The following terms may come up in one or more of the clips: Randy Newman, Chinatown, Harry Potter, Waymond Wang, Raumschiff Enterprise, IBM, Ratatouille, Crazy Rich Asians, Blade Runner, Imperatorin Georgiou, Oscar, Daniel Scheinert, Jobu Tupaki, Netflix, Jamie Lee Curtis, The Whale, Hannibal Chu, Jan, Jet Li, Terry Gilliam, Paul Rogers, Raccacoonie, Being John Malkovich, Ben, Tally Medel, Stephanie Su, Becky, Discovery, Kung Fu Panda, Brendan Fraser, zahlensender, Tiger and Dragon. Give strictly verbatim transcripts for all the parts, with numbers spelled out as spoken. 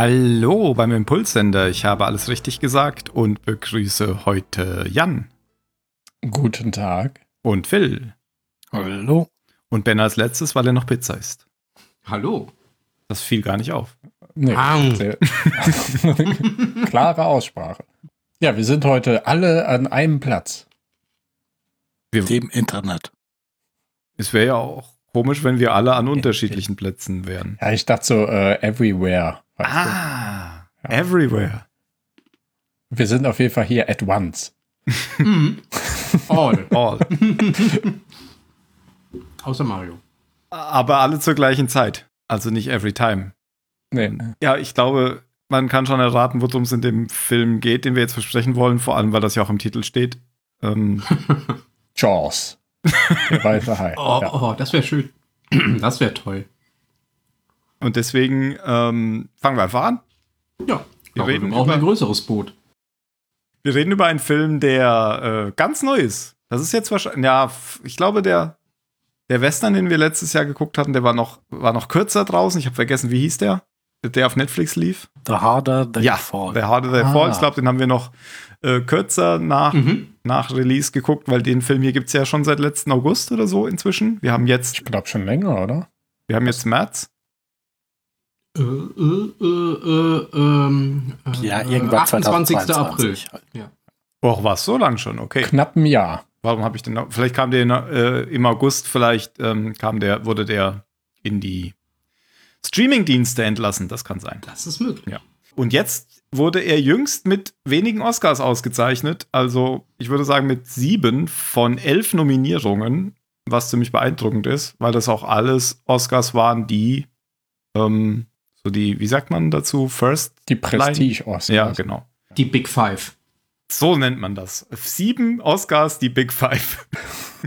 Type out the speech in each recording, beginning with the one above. Hallo beim Impulssender. Ich habe alles richtig gesagt und begrüße heute Jan. Guten Tag. Und Phil. Hallo. Und Ben als letztes, weil er noch Pizza isst. Hallo. Das fiel gar nicht auf. Nee. Ah. Klare Aussprache. Ja, wir sind heute alle an einem Platz. Wir dem Internet. Es wäre ja auch komisch, wenn wir alle an unterschiedlichen Plätzen wären. Ja, ich dachte so, uh, everywhere. Ah, ja. Everywhere. Wir sind auf jeden Fall hier at once. Mm. All. All. Außer Mario. Aber alle zur gleichen Zeit. Also nicht every time. Nee. Ja, ich glaube, man kann schon erraten, worum es in dem Film geht, den wir jetzt besprechen wollen. Vor allem, weil das ja auch im Titel steht. Ähm. Jaws. Der weiße Hai. Oh, ja. Oh, das wäre schön. Das wäre toll. Und deswegen ähm, fangen wir einfach an. Ja, wir, glaube, reden wir brauchen über, ein größeres Boot. Wir reden über einen Film, der äh, ganz neu ist. Das ist jetzt wahrscheinlich, ja, ich glaube, der, der Western, den wir letztes Jahr geguckt hatten, der war noch, war noch kürzer draußen. Ich habe vergessen, wie hieß der? Der auf Netflix lief. The Harder They ja, Fall. The Harder They ah. Fall. Ich glaube, den haben wir noch äh, kürzer nach, mhm. nach Release geguckt, weil den Film hier gibt es ja schon seit letzten August oder so inzwischen. Wir haben jetzt. Ich glaube schon länger, oder? Wir haben jetzt März. Äh, äh, äh, äh, äh, ja, irgendwann achtundzwanzigster April. Halt. Ja. Och, war es so lang schon? Okay. Knapp ein Jahr. Warum habe ich denn noch, vielleicht kam der äh, im August, vielleicht ähm, kam der, wurde der in die Streaming-Dienste entlassen, das kann sein. Das ist möglich. Ja. Und jetzt wurde er jüngst mit wenigen Oscars ausgezeichnet, also ich würde sagen mit sieben von elf Nominierungen, was ziemlich beeindruckend ist, weil das auch alles Oscars waren, die ähm, so die, wie sagt man dazu, First? Die Prestige-Oscars. Ja, genau. Die Big Five. So nennt man das. Sieben Oscars, die Big Five.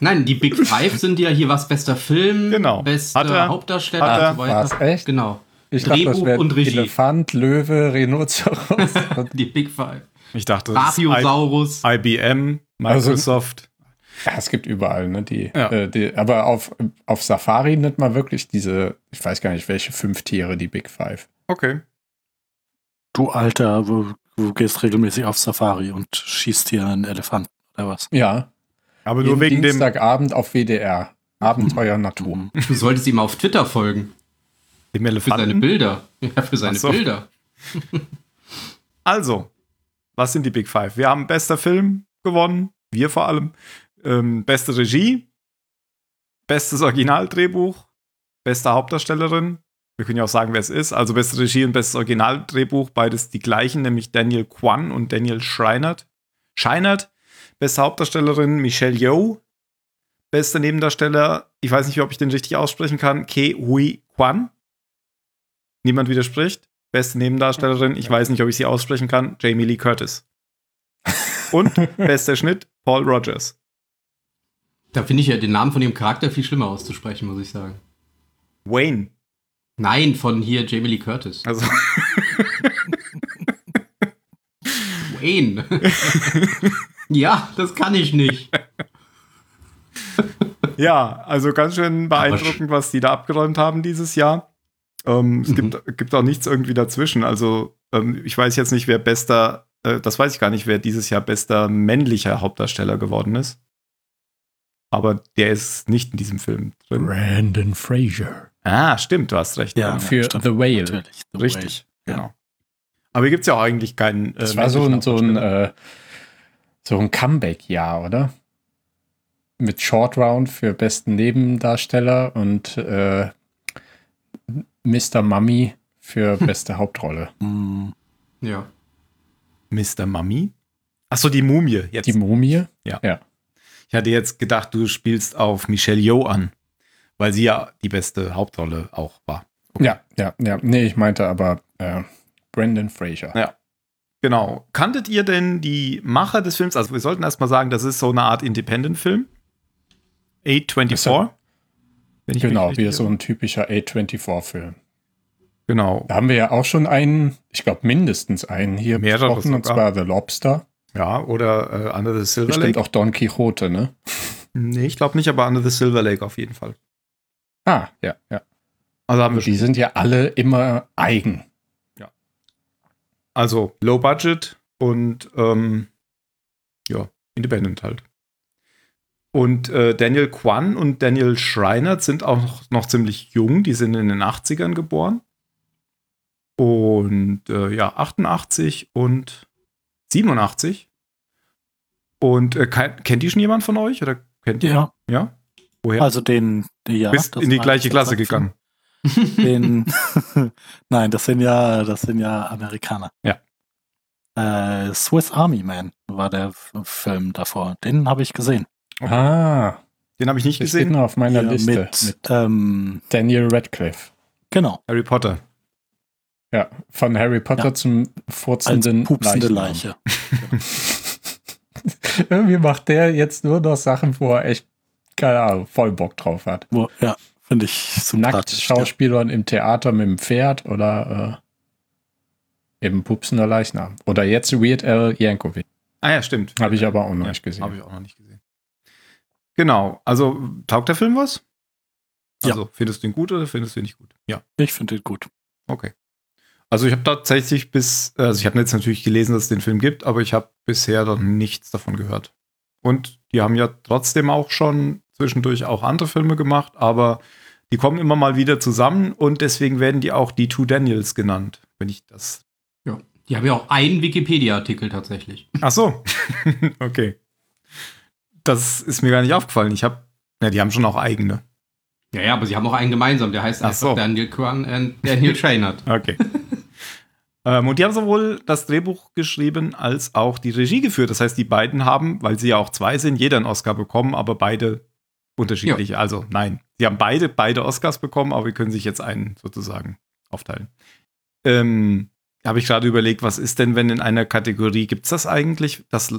Nein, die Big Five sind ja hier was bester Film, genau. Bester Hauptdarsteller. Hat er, war es echt? Genau. Ich Drehbuch dachte, das wäre und Regie. Elefant, Löwe, Rhinoceros. Die Big Five. Ich dachte, das ist I B M, Microsoft. Also, ja, es gibt überall, ne? Die, ja. äh, die, aber auf, auf Safari nennt man wirklich diese, ich weiß gar nicht, welche fünf Tiere, die Big Five. Okay. Du Alter, wo Du gehst regelmäßig auf Safari und schießt hier einen Elefanten oder was? Ja. Aber nur jeden wegen Dienstagabend dem Dienstagabend auf W D R. Abenteuer Natur. Du solltest ihm auf Twitter folgen. Dem Elefanten? Für seine Bilder. Ja, für seine so. Bilder. Also, was sind die Big Five? Wir haben bester Film gewonnen. Wir vor allem. Ähm, beste Regie. Bestes Originaldrehbuch. Beste Hauptdarstellerin. Wir können ja auch sagen, wer es ist. Also beste Regie und bestes Originaldrehbuch, beides die gleichen, nämlich Daniel Kwan und Daniel Scheinert. Scheinert, beste Hauptdarstellerin Michelle Yeoh, bester Nebendarsteller, ich weiß nicht, ob ich den richtig aussprechen kann, Ke Huy Quan. Niemand widerspricht. Beste Nebendarstellerin, ich weiß nicht, ob ich sie aussprechen kann, Jamie Lee Curtis. Und bester Schnitt, Paul Rogers. Da finde ich ja den Namen von dem Charakter viel schlimmer auszusprechen, muss ich sagen. Wayne. Nein, von hier Jamie Lee Curtis. Also. Wayne. Ja, das kann ich nicht. Ja, also ganz schön beeindruckend, was die da abgeräumt haben dieses Jahr. Ähm, es mhm. gibt, gibt auch nichts irgendwie dazwischen. Also ähm, ich weiß jetzt nicht, wer bester, äh, das weiß ich gar nicht, wer dieses Jahr bester männlicher Hauptdarsteller geworden ist. Aber der ist nicht in diesem Film drin. Brendan Fraser. Ah, stimmt, du hast recht. Ja, ja für stimmt. The Whale. Natürlich, The Richtig, Whale. Genau. Ja. Aber hier gibt es ja auch eigentlich keinen. Äh, das war so ein, so ein, äh, so ein Comeback-Jahr, oder? Mit Short Round für besten Nebendarsteller und äh, Mister Mummy für beste hm. Hauptrolle. Hm. Ja. Mister Mummy? Achso, die Mumie jetzt. Die Mumie? Ja. ja. Ich hatte jetzt gedacht, du spielst auf Michelle Yeoh an. Weil sie ja die beste Hauptrolle auch war. Okay. Ja, ja, ja. Nee, ich meinte aber äh, Brendan Fraser. Ja, genau. Kanntet ihr denn die Macher des Films? Also wir sollten erstmal sagen, das ist so eine Art Independent-Film. A vierundzwanzig. Ja, wenn ich genau, wie so ein typischer A vierundzwanzig-Film. Genau. Da haben wir ja auch schon einen, ich glaube mindestens einen hier besprochen, und zwar The Lobster. Ja, oder äh, Under the Silver Lake. Bestimmt auch Don Quixote, ne? Nee, ich glaube nicht, aber Under the Silver Lake auf jeden Fall. Ah, ja, ja. Also haben wir die schon. Sind ja alle immer eigen. Ja. Also Low Budget und ähm, ja, Independent halt. Und äh, Daniel Kwan und Daniel Scheinert sind auch noch, noch ziemlich jung. Die sind in den achtzigern geboren. Und äh, ja, achtundachtzig und siebenundachtzig. Und äh, kennt die schon jemand von euch? Oder kennt ihr? Ja. Ja? Woher? Also den, ja. Bist in die gleiche Klasse gegangen. Den, Nein, das sind ja, das sind ja Amerikaner. Ja. Äh, Swiss Army Man war der Film davor. Den habe ich gesehen. Okay. Ah, den habe ich nicht gesehen. Steht noch auf meiner ja, Liste. Mit, mit ähm, Daniel Radcliffe. Genau. Harry Potter. Ja, von Harry Potter ja. zum furzenden pupsende Leiche. Irgendwie macht der jetzt nur noch Sachen, wo er echt, keine Ahnung, voll Bock drauf hat. Wo, ja, finde ich nackt Schauspielern ja. im Theater mit dem Pferd oder äh, eben pupsender Leichnam. Oder jetzt Weird Al Yankovic. Ah ja, stimmt. Habe ich aber auch noch ja, nicht gesehen. Habe ich auch noch nicht gesehen. Genau, also taugt der Film was? Also ja. Findest du ihn gut oder findest du ihn nicht gut? Ja. Ich finde ihn gut. Okay. Also ich habe tatsächlich bis, also ich habe jetzt natürlich gelesen, dass es den Film gibt, aber ich habe bisher noch nichts davon gehört. Und die haben ja trotzdem auch schon zwischendurch auch andere Filme gemacht, aber die kommen immer mal wieder zusammen und deswegen werden die auch die Two Daniels genannt, wenn ich das... Ja, die haben ja auch einen Wikipedia-Artikel tatsächlich. Ach so, okay. Das ist mir gar nicht aufgefallen. Ich habe, ja, die haben schon auch eigene. Ja, ja, aber sie haben auch einen gemeinsam. Der heißt Ach einfach so. Daniel Kwan und Daniel Scheinert. Okay. ähm, und die haben sowohl das Drehbuch geschrieben als auch die Regie geführt. Das heißt, die beiden haben, weil sie ja auch zwei sind, jeder einen Oscar bekommen, aber beide unterschiedlich. Ja. Also nein, sie haben beide beide Oscars bekommen, aber wir können sich jetzt einen sozusagen aufteilen. Ähm, habe ich gerade überlegt, was ist denn, wenn in einer Kategorie gibt's das eigentlich, dass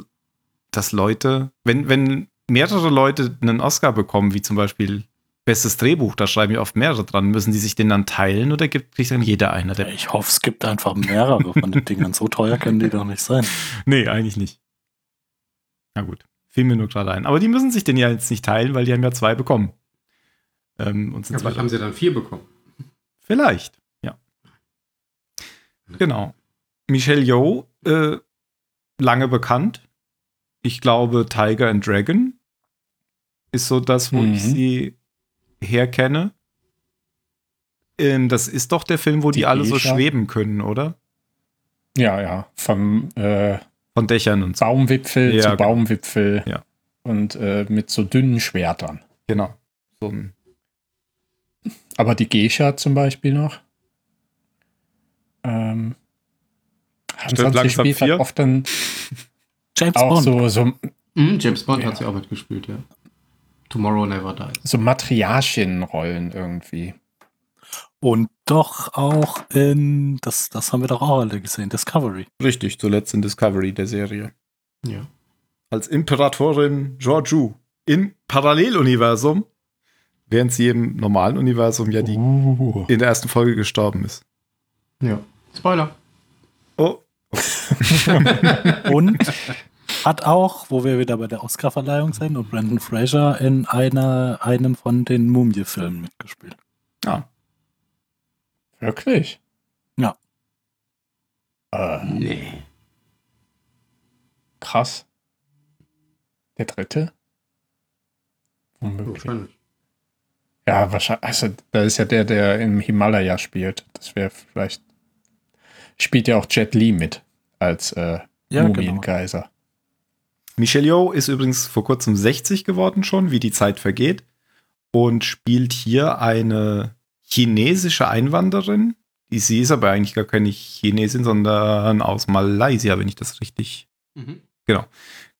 dass Leute, wenn, wenn mehrere Leute einen Oscar bekommen, wie zum Beispiel Bestes Drehbuch, da schreiben ja oft mehrere dran, müssen die sich den dann teilen oder gibt, kriegt dann jeder einer? Der ich hoffe, es gibt einfach mehrere von den Dingern. So teuer können die doch nicht sein. Nee, eigentlich nicht. Na gut, fiel mir nur gerade ein. Aber die müssen sich den ja jetzt nicht teilen, weil die haben ja zwei bekommen. Ähm, und sind ja, zwei vielleicht haben sie dann vier bekommen. Vielleicht, ja. Genau. Michelle Yeoh, äh, lange bekannt. Ich glaube, Tiger and Dragon ist so das, wo mhm. ich sie herkenne. Ähm, das ist doch der Film, wo die, die alle Escher. so schweben können, oder? Ja, ja. Vom, äh, Von Dächern und so. Baumwipfel ja, zu genau. Baumwipfel. Ja. Und äh, mit so dünnen Schwertern. Genau. So ein Aber die Geisha zum Beispiel noch. Ähm, Hans-Hans spielt hat oft dann James auch Bond. So, so, mhm, James Bond ja. hat sie auch mitgespielt, ja. Tomorrow Never Dies. So Matriarchin-Rollen irgendwie. Und doch auch in, das, das haben wir doch auch alle gesehen, Discovery. Richtig, zuletzt in Discovery, der Serie. Ja. Als Imperatorin Georgiou im Paralleluniversum, während sie im normalen Universum ja die uh. in der ersten Folge gestorben ist. Ja. Spoiler. Oh. Und hat auch, wo wir wieder bei der Oscar-Verleihung sind, und Brendan Fraser in einer, einem von den Mumie-Filmen mitgespielt. Ja. Wirklich? Ja. Äh, nee. Krass. Der dritte? Unmöglich. Ja, wahrscheinlich. Also, da ist ja der, der im Himalaya spielt. Das wäre vielleicht. Spielt ja auch Jet Li mit als äh, ja, Mumienkaiser. Genau. Michelle Yeoh ist übrigens vor kurzem sechzig geworden schon, wie die Zeit vergeht, und spielt hier eine chinesische Einwanderin. Sie ist aber eigentlich gar keine Chinesin, sondern aus Malaysia, wenn ich das richtig... Mhm. Genau,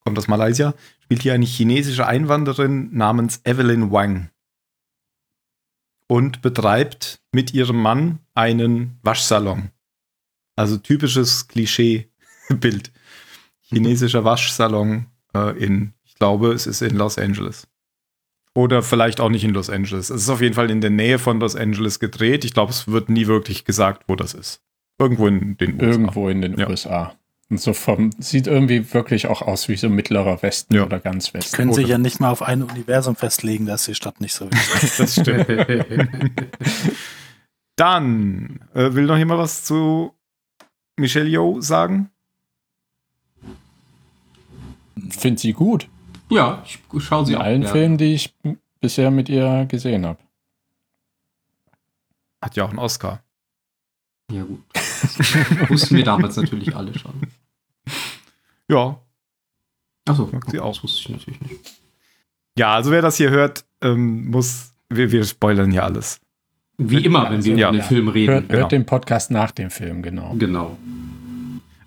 kommt aus Malaysia. Spielt hier eine chinesische Einwanderin namens Evelyn Wang und betreibt mit ihrem Mann einen Waschsalon. Also typisches Klischee-Bild. Chinesischer Waschsalon äh, in, ich glaube, es ist in Los Angeles. Oder vielleicht auch nicht in Los Angeles. Es ist auf jeden Fall in der Nähe von Los Angeles gedreht. Ich glaube, es wird nie wirklich gesagt, wo das ist. Irgendwo in den U S A. Irgendwo in den ja. U S A. Und so vom, sieht irgendwie wirklich auch aus wie so mittlerer Westen ja. oder ganz Westen. Die können sich ja nicht mal auf ein Universum festlegen, dass die Stadt nicht so wichtig ist. Das stimmt. Dann äh, will noch jemand was zu Michelle Yeoh sagen? Finde sie gut. Ja, ich schaue sie in auch. In allen ja. Filmen, die ich b- bisher mit ihr gesehen habe. Hat ja auch einen Oscar. Ja, gut. Das wussten wir damals natürlich alle schon. Ja. Achso, mag sie auch. Das wusste ich natürlich nicht. Ja, also wer das hier hört, ähm, muss. Wir, wir spoilern hier alles. Wie immer, wenn wir über ja. den Film reden. Hört, hört genau. den Podcast nach dem Film, genau. Genau.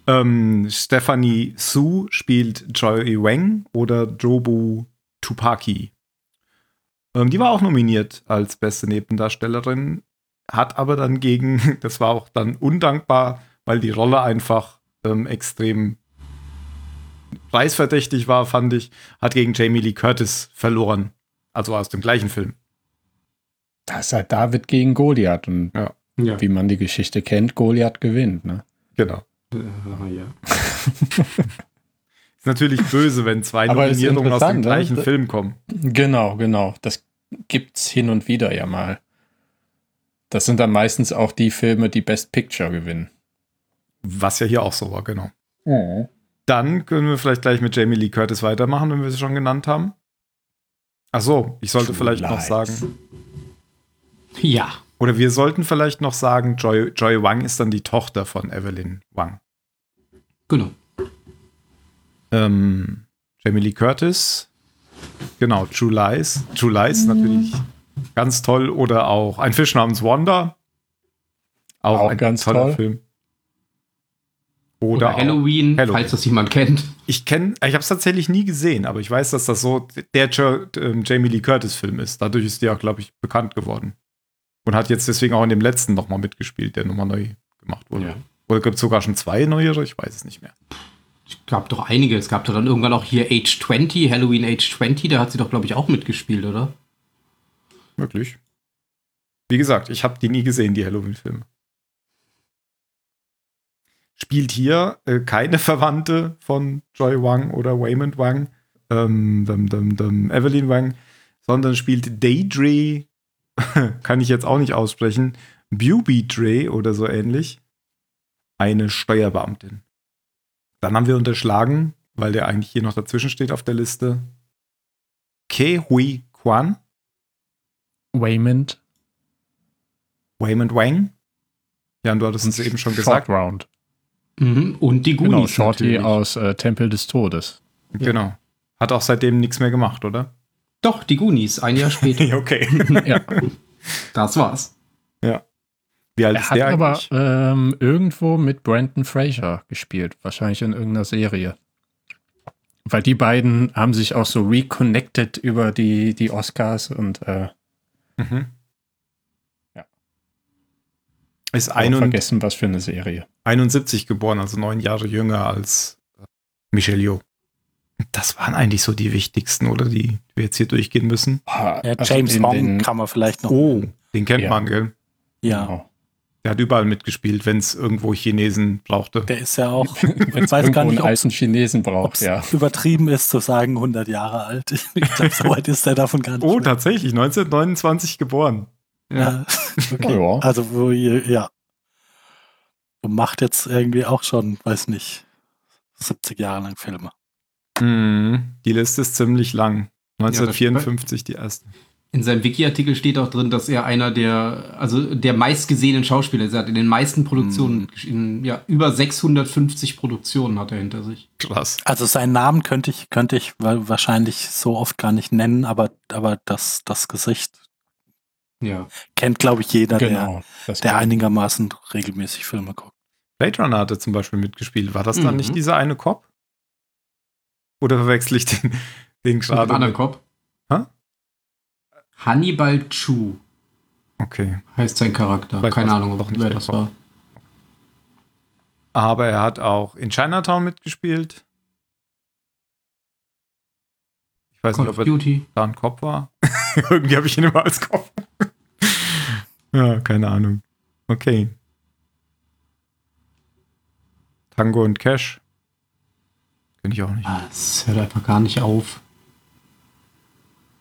Ähm, Stephanie Su spielt Joy Wang oder Jobu Tupaki. Ähm, die war auch nominiert als beste Nebendarstellerin, hat aber dann gegen, das war auch dann undankbar, weil die Rolle einfach ähm, extrem preisverdächtig war, fand ich, hat gegen Jamie Lee Curtis verloren. Also aus dem gleichen Film. Das ist halt David gegen Goliath. Und ja. Ja. Wie man die Geschichte kennt, Goliath gewinnt. Ne? Genau. Äh, ja. Ist natürlich böse, wenn zwei Nominierungen aus dem gleichen ne? Film kommen. Genau, genau. Das gibt's hin und wieder ja mal. Das sind dann meistens auch die Filme, die Best Picture gewinnen. Was ja hier auch so war, genau. Oh. Dann können wir vielleicht gleich mit Jamie Lee Curtis weitermachen, wenn wir sie schon genannt haben. Ach so, ich sollte vielleicht, vielleicht noch sagen. Ja. Oder wir sollten vielleicht noch sagen, Joy, Joy Wang ist dann die Tochter von Evelyn Wang. Genau. Ähm, Jamie Lee Curtis. Genau, True Lies. True Lies ja. natürlich ganz toll. Oder auch Ein Fisch namens Wanda. Auch, auch ein ganz toller toll. Film. Oder, Oder Halloween, Halloween, falls das jemand kennt. Ich kenne, ich habe es tatsächlich nie gesehen, aber ich weiß, dass das so der Jamie Lee Curtis Film ist. Dadurch ist die auch, glaube ich, bekannt geworden. Und hat jetzt deswegen auch in dem letzten nochmal mitgespielt, der nochmal neu gemacht wurde. Ja. Oder gibt es sogar schon zwei neuere? Ich weiß es nicht mehr. Es gab doch einige. Es gab doch dann irgendwann auch hier Age zwanzig, Halloween Age zwanzig. Da hat sie doch, glaube ich, auch mitgespielt, oder? Möglich. Wie gesagt, ich habe die nie gesehen, die Halloween-Filme. Spielt hier äh, keine Verwandte von Joy Wang oder Waymond Wang, ähm, dem, dem, dem Evelyn Wang, sondern spielt Deirdre, kann ich jetzt auch nicht aussprechen, Dre oder so ähnlich, eine Steuerbeamtin. Dann haben wir unterschlagen, weil der eigentlich hier noch dazwischen steht auf der Liste, Ke Huy Quan. Waymond. Waymond Wang. Jan, du hattest uns eben schon Short gesagt. Round. Mhm. Und die Goonies. Genau, Shorty natürlich. Aus äh, Tempel des Todes. Genau. Ja. Hat auch seitdem nichts mehr gemacht, oder? Doch, die Goonies, ein Jahr später. Okay. Ja. Das war's. Ja. Wie alt er ist der hat eigentlich? Aber ähm, irgendwo mit Brendan Fraser gespielt. Wahrscheinlich in irgendeiner Serie. Weil die beiden haben sich auch so reconnected über die, die Oscars und äh, mhm. ja. Ist ein und vergessen, was für eine Serie. einundsiebzig geboren, also neun Jahre jünger als Michelle Yeoh. Das waren eigentlich so die wichtigsten, oder? Die wir jetzt hier durchgehen müssen. Ja, James Monk den, kann man vielleicht noch. Oh, den kennt ja. man, gell? Ja. Genau. Der hat überall mitgespielt, wenn es irgendwo Chinesen brauchte. Der ist ja auch, ich weiß gar nicht, ob es einen Chinesen braucht, ja. Übertrieben ist zu sagen, hundert Jahre alt. Ich glaube, so weit ist der davon gar nicht. Oh, mehr. Tatsächlich, neunzehnhundertneunundzwanzig geboren. Ja. Okay. Oh, ja. Also, wo ihr, ja. Und macht jetzt irgendwie auch schon, weiß nicht, siebzig Jahre lang Filme. Die Liste ist ziemlich lang. neunzehnhundertvierundfünfzig die erste. In seinem Wiki-Artikel steht auch drin, dass er einer der, also der meistgesehenen Schauspieler ist. Er hat in den meisten Produktionen, mm. in, ja, über sechshundertfünfzig Produktionen hat er hinter sich. Krass. Also seinen Namen könnte ich, könnte ich wahrscheinlich so oft gar nicht nennen, aber, aber das, das Gesicht ja. kennt, glaube ich, jeder, genau, der, der einigermaßen regelmäßig Filme guckt. Blade Runner hatte zum Beispiel mitgespielt. War das mhm. dann nicht dieser eine Cop? Oder verwechsel ich den, den gerade? Mit dem anderen Kopf? Hä? Hannibal Chu. Okay. Heißt sein Charakter. Vielleicht Keine Ahnung, doch nicht wer das Kopf. War. Aber er hat auch in Chinatown mitgespielt. Ich weiß Call nicht, ob er Duty. Da ein Kopf war. Irgendwie habe ich ihn immer als Kopf. Ja, keine Ahnung. Okay. Tango und Cash. Könnte ich auch nicht. Es hört einfach gar nicht auf.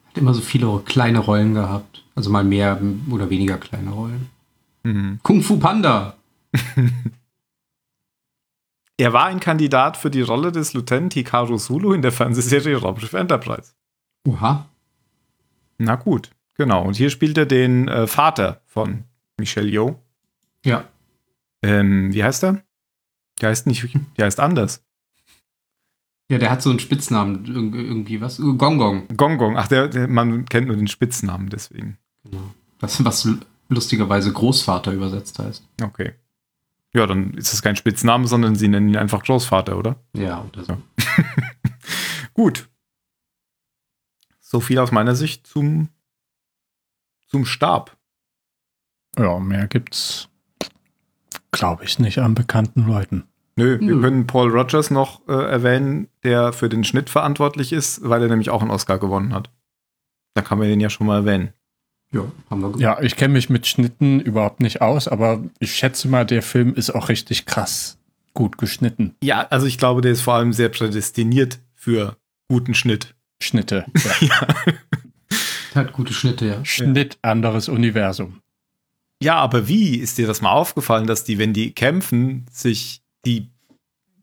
Hat immer so viele kleine Rollen gehabt. Also mal mehr oder weniger kleine Rollen. Mhm. Kung Fu Panda. Er war ein Kandidat für die Rolle des Lieutenant Hikaru Sulu in der Fernsehserie Raumschiff Enterprise. Oha. Na gut, genau. Und hier spielt er den äh, Vater von Michelle Yeoh. Ja. Ähm, wie heißt er? Der heißt nicht, der heißt anders. Ja, der hat so einen Spitznamen, irgendwie was. Gong Gong. Gong Gong. Ach, der, der, man kennt nur den Spitznamen deswegen. Genau. Das, was lustigerweise Großvater übersetzt heißt. Okay. Ja, dann ist es kein Spitzname, sondern sie nennen ihn einfach Großvater, oder? Ja, oder so. Ja. Gut. So viel aus meiner Sicht zum, zum Stab. Ja, mehr gibt's, glaube ich, nicht an bekannten Leuten. Nö, wir Nö. können Paul Rogers noch äh, erwähnen, der für den Schnitt verantwortlich ist, weil er nämlich auch einen Oscar gewonnen hat. Da kann man den ja schon mal erwähnen. Ja, haben wir ja, ich kenne mich mit Schnitten überhaupt nicht aus, aber ich schätze mal, der Film ist auch richtig krass gut geschnitten. Ja, also ich glaube, der ist vor allem sehr prädestiniert für guten Schnitt. Schnitte. Ja. Ja. Hat gute Schnitte, ja. Schnitt, anderes Universum. Ja, aber wie ist dir das mal aufgefallen, dass die, wenn die kämpfen, sich die,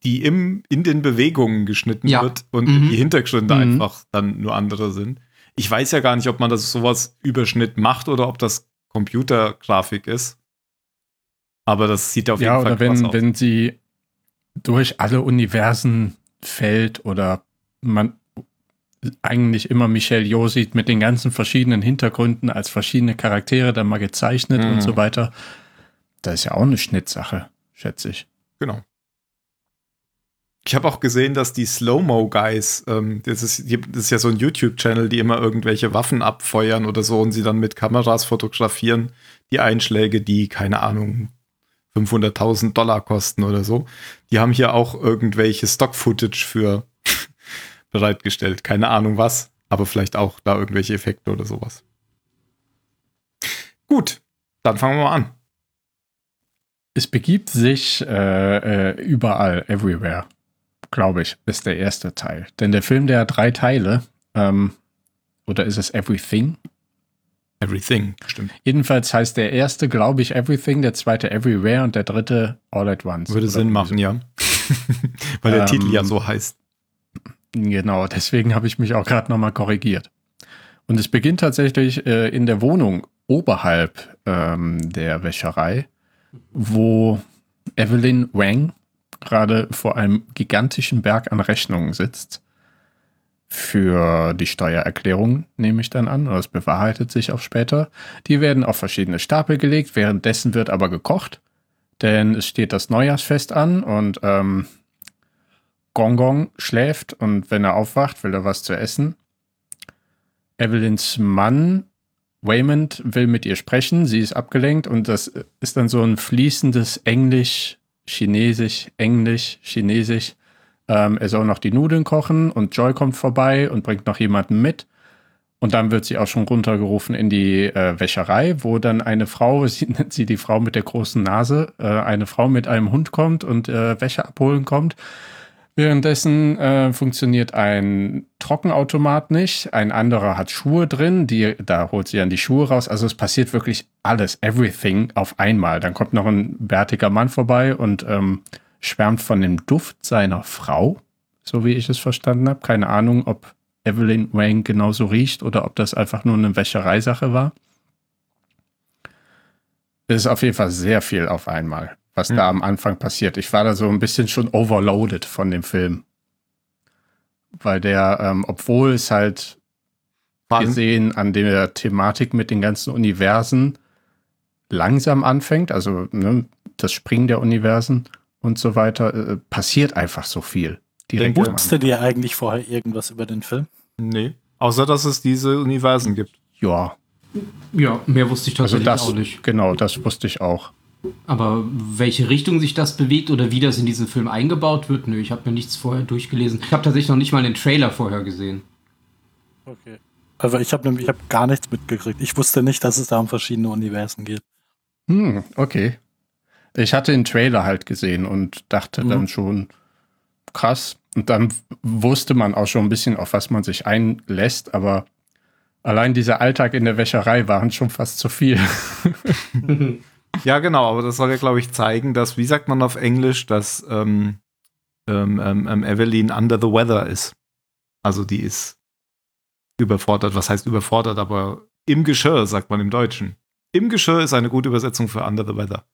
die im, in den Bewegungen geschnitten ja. wird und mhm. die Hintergründe mhm. einfach dann nur andere sind? Ich weiß ja gar nicht, ob man das sowas Überschnitt macht oder ob das Computergrafik ist. Aber das sieht auf jeden ja, Fall oder krass wenn, aus. Wenn sie durch alle Universen fällt oder man eigentlich immer Michelle Yeoh sieht mit den ganzen verschiedenen Hintergründen als verschiedene Charaktere dann mal gezeichnet mhm. und so weiter. Das ist ja auch eine Schnittsache, schätze ich. Genau. Ich habe auch gesehen, dass die Slow-Mo-Guys, ähm, das, ist, das ist ja so ein YouTube-Channel, die immer irgendwelche Waffen abfeuern oder so und sie dann mit Kameras fotografieren, die Einschläge, die, keine Ahnung, fünfhunderttausend Dollar kosten oder so. Die haben hier auch irgendwelche Stock-Footage für bereitgestellt. Keine Ahnung was, aber vielleicht auch da irgendwelche Effekte oder sowas. Gut, dann fangen wir mal an. Es begibt sich äh, überall, everywhere. Glaube ich, ist der erste Teil. Denn der Film, der hat drei Teile. Ähm, oder ist es Everything? Everything, stimmt. Jedenfalls heißt der erste, glaube ich, Everything, der zweite Everywhere und der dritte All at Once. Würde Sinn machen, so. Ja. Weil der ähm, Titel ja so heißt. Genau, deswegen habe ich mich auch gerade nochmal korrigiert. Und es beginnt tatsächlich äh, in der Wohnung oberhalb ähm, der Wäscherei, wo Evelyn Wang gerade vor einem gigantischen Berg an Rechnungen sitzt. Für die Steuererklärung nehme ich dann an, oder es bewahrheitet sich auch später. Die werden auf verschiedene Stapel gelegt, währenddessen wird aber gekocht, denn es steht das Neujahrsfest an und ähm, Gong Gong schläft und wenn er aufwacht, will er was zu essen. Evelyns Mann Waymond will mit ihr sprechen, sie ist abgelenkt und das ist dann so ein fließendes Englisch, Chinesisch, Englisch, Chinesisch. Ähm, er soll noch die Nudeln kochen und Joy kommt vorbei und bringt noch jemanden mit. Und dann wird sie auch schon runtergerufen in die äh, Wäscherei, wo dann eine Frau, sie nennt sie die Frau mit der großen Nase, äh, eine Frau mit einem Hund kommt und äh, Wäsche abholen kommt. Währenddessen äh, funktioniert ein Trockenautomat nicht, ein anderer hat Schuhe drin, die, da holt sie dann die Schuhe raus, also es passiert wirklich alles, everything auf einmal. Dann kommt noch ein bärtiger Mann vorbei und ähm, schwärmt von dem Duft seiner Frau, so wie ich es verstanden habe. Keine Ahnung, ob Evelyn Wang genauso riecht oder ob das einfach nur eine Wäschereisache war. Es ist auf jeden Fall sehr viel auf einmal, was da am Anfang passiert. Ich war da so ein bisschen schon overloaded von dem Film. Weil der, ähm, obwohl es halt gesehen an der Thematik mit den ganzen Universen langsam anfängt, also ne, das Springen der Universen und so weiter, äh, passiert einfach so viel. Wusste dir eigentlich vorher irgendwas über den Film? Nee, außer dass es diese Universen gibt. Ja. Ja, mehr wusste ich tatsächlich also das, auch nicht. Genau, das wusste ich auch. Aber welche Richtung sich das bewegt oder wie das in diesen Film eingebaut wird? Nö, ich habe mir nichts vorher durchgelesen. Ich habe tatsächlich noch nicht mal den Trailer vorher gesehen. Okay. Also ich habe nämlich ich hab gar nichts mitgekriegt. Ich wusste nicht, dass es da um verschiedene Universen geht. Hm, okay. Ich hatte den Trailer halt gesehen und dachte mhm. dann schon, krass. Und dann wusste man auch schon ein bisschen, auf was man sich einlässt. Aber allein dieser Alltag in der Wäscherei waren schon fast zu viel. Ja, genau, aber das soll ja, glaube ich, zeigen, dass, wie sagt man auf Englisch, dass ähm, ähm, ähm, Evelyn under the weather ist. Also die ist überfordert. Was heißt überfordert? Aber im Geschirr, sagt man im Deutschen. Im Geschirr ist eine gute Übersetzung für under the weather.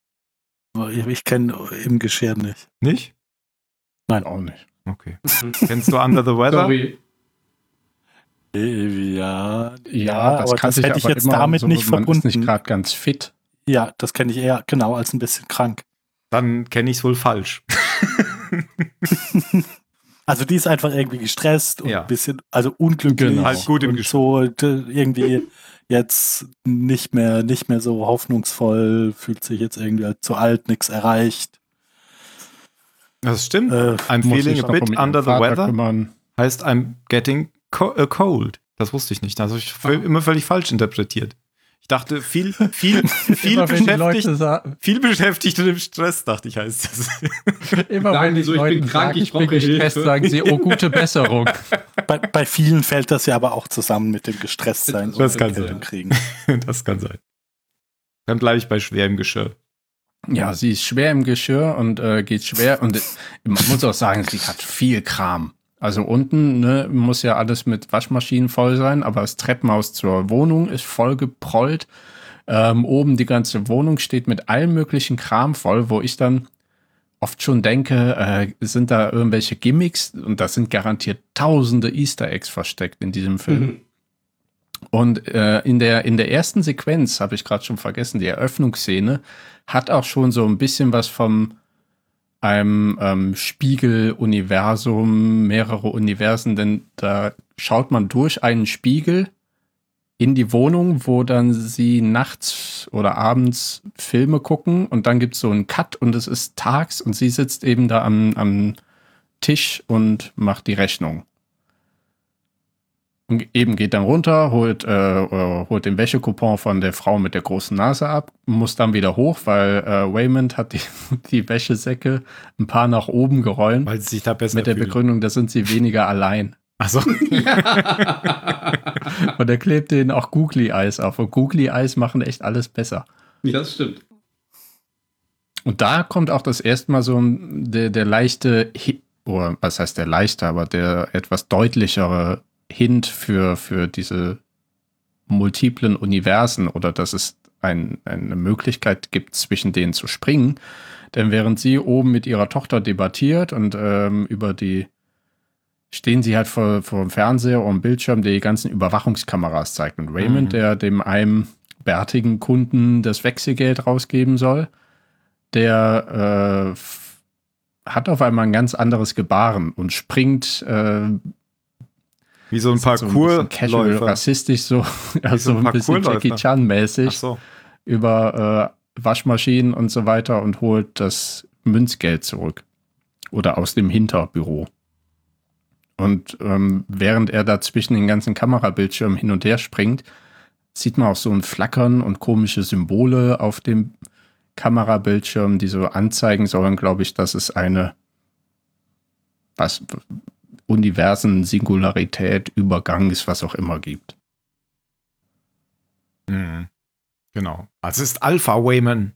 Ich kenne im Geschirr nicht. Nicht? Nein, auch nicht. Okay. Kennst du under the weather? Sorry. Ja, ja, ja, das, aber das hätte ich jetzt damit so, nicht man verbunden. Ist nicht gerade ganz fit. Ja, das kenne ich eher genau als ein bisschen krank. Dann kenne ich es wohl falsch. Also die ist einfach irgendwie gestresst und ja. ein bisschen, also unglücklich, genau. Halt gut im und so irgendwie jetzt nicht mehr, nicht mehr so hoffnungsvoll, fühlt sich jetzt irgendwie halt zu alt, nichts erreicht. Das stimmt. Äh, I'm feeling a bit under the weather kümmern. Heißt I'm getting Co- uh, cold. Das wusste ich nicht. Das habe ich v- immer völlig falsch interpretiert. Ich dachte, viel, viel, viel beschäftigt, sa- viel beschäftigt und im Stress, dachte ich, heißt das. Immer Nein, wenn so, ich bin krank, ich brauche Hilfe, sagen sie, oh, gute Besserung. Bei, bei vielen fällt das ja aber auch zusammen mit dem Gestresstsein. Das kann sein. Kriegen. Das kann sein. Dann bleibe ich bei schwerem Geschirr. Ja, sie ist schwer im Geschirr und äh, geht schwer. Und man muss auch sagen, sie hat viel Kram. Also unten, ne, muss ja alles mit Waschmaschinen voll sein, aber das Treppenhaus zur Wohnung ist voll geprollt. Ähm, oben die ganze Wohnung steht mit allem möglichen Kram voll, wo ich dann oft schon denke, äh, sind da irgendwelche Gimmicks? Und das sind garantiert tausende Easter Eggs versteckt in diesem Film. Mhm. Und äh, in der in der ersten Sequenz, habe ich gerade schon vergessen, die Eröffnungsszene, hat auch schon so ein bisschen was vom einem ähm, Spiegel-Universum, mehrere Universen, denn da schaut man durch einen Spiegel in die Wohnung, wo dann sie nachts oder abends Filme gucken und dann gibt es so einen Cut und es ist tags und sie sitzt eben da am, am Tisch und macht die Rechnung. Und eben geht dann runter, holt, äh, holt den Wäschecoupon von der Frau mit der großen Nase ab, muss dann wieder hoch, weil äh, Waymond hat die, die Wäschesäcke ein paar nach oben gerollt. Weil sie sich da besser Mit der fühlen. Begründung, da sind sie weniger allein. Ach so. Und er klebt denen auch Googly-Eyes auf. Und Googly-Eyes machen echt alles besser. Das stimmt. Und da kommt auch das erste Mal so der, der leichte, oder was heißt der leichte, aber der etwas deutlichere Hint für, für diese multiplen Universen oder dass es ein, eine Möglichkeit gibt, zwischen denen zu springen. Denn während sie oben mit ihrer Tochter debattiert und ähm, über die stehen sie halt vor, vor dem Fernseher und dem Bildschirm, der die ganzen Überwachungskameras zeigt. Und Raymond, mhm. der dem einem bärtigen Kunden das Wechselgeld rausgeben soll, der äh, hat auf einmal ein ganz anderes Gebaren und springt äh, wie so ein Parkourläufer. So ein rassistisch, so, also so ein, ein bisschen Jackie Chan-mäßig so. Über äh, Waschmaschinen und so weiter und holt das Münzgeld zurück. Oder aus dem Hinterbüro. Und ähm, während er da zwischen den ganzen Kamerabildschirmen hin und her springt, sieht man auch so ein Flackern und komische Symbole auf dem Kamerabildschirm, die so anzeigen sollen, glaube ich, dass es eine was Universen, Singularität, Übergang ist, was auch immer gibt. Mhm. Genau. Also es ist Alpha Waymond.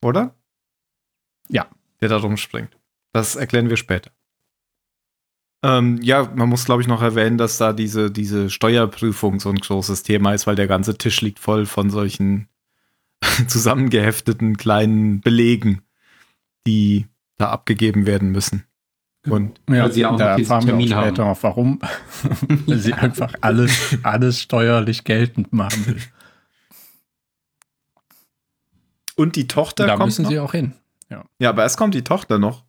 Oder? Ja. Der da rumspringt. Das erklären wir später. Ähm, ja, man muss, glaube ich, noch erwähnen, dass da diese, diese Steuerprüfung so ein großes Thema ist, weil der ganze Tisch liegt voll von solchen zusammengehefteten kleinen Belegen, die da abgegeben werden müssen. Und ja, sie auch da erfahren wir auch später haben. Auch, warum sie einfach alles, alles steuerlich geltend machen will. Und die Tochter da kommt Da müssen noch? Sie auch hin. Ja. ja, aber erst kommt die Tochter noch.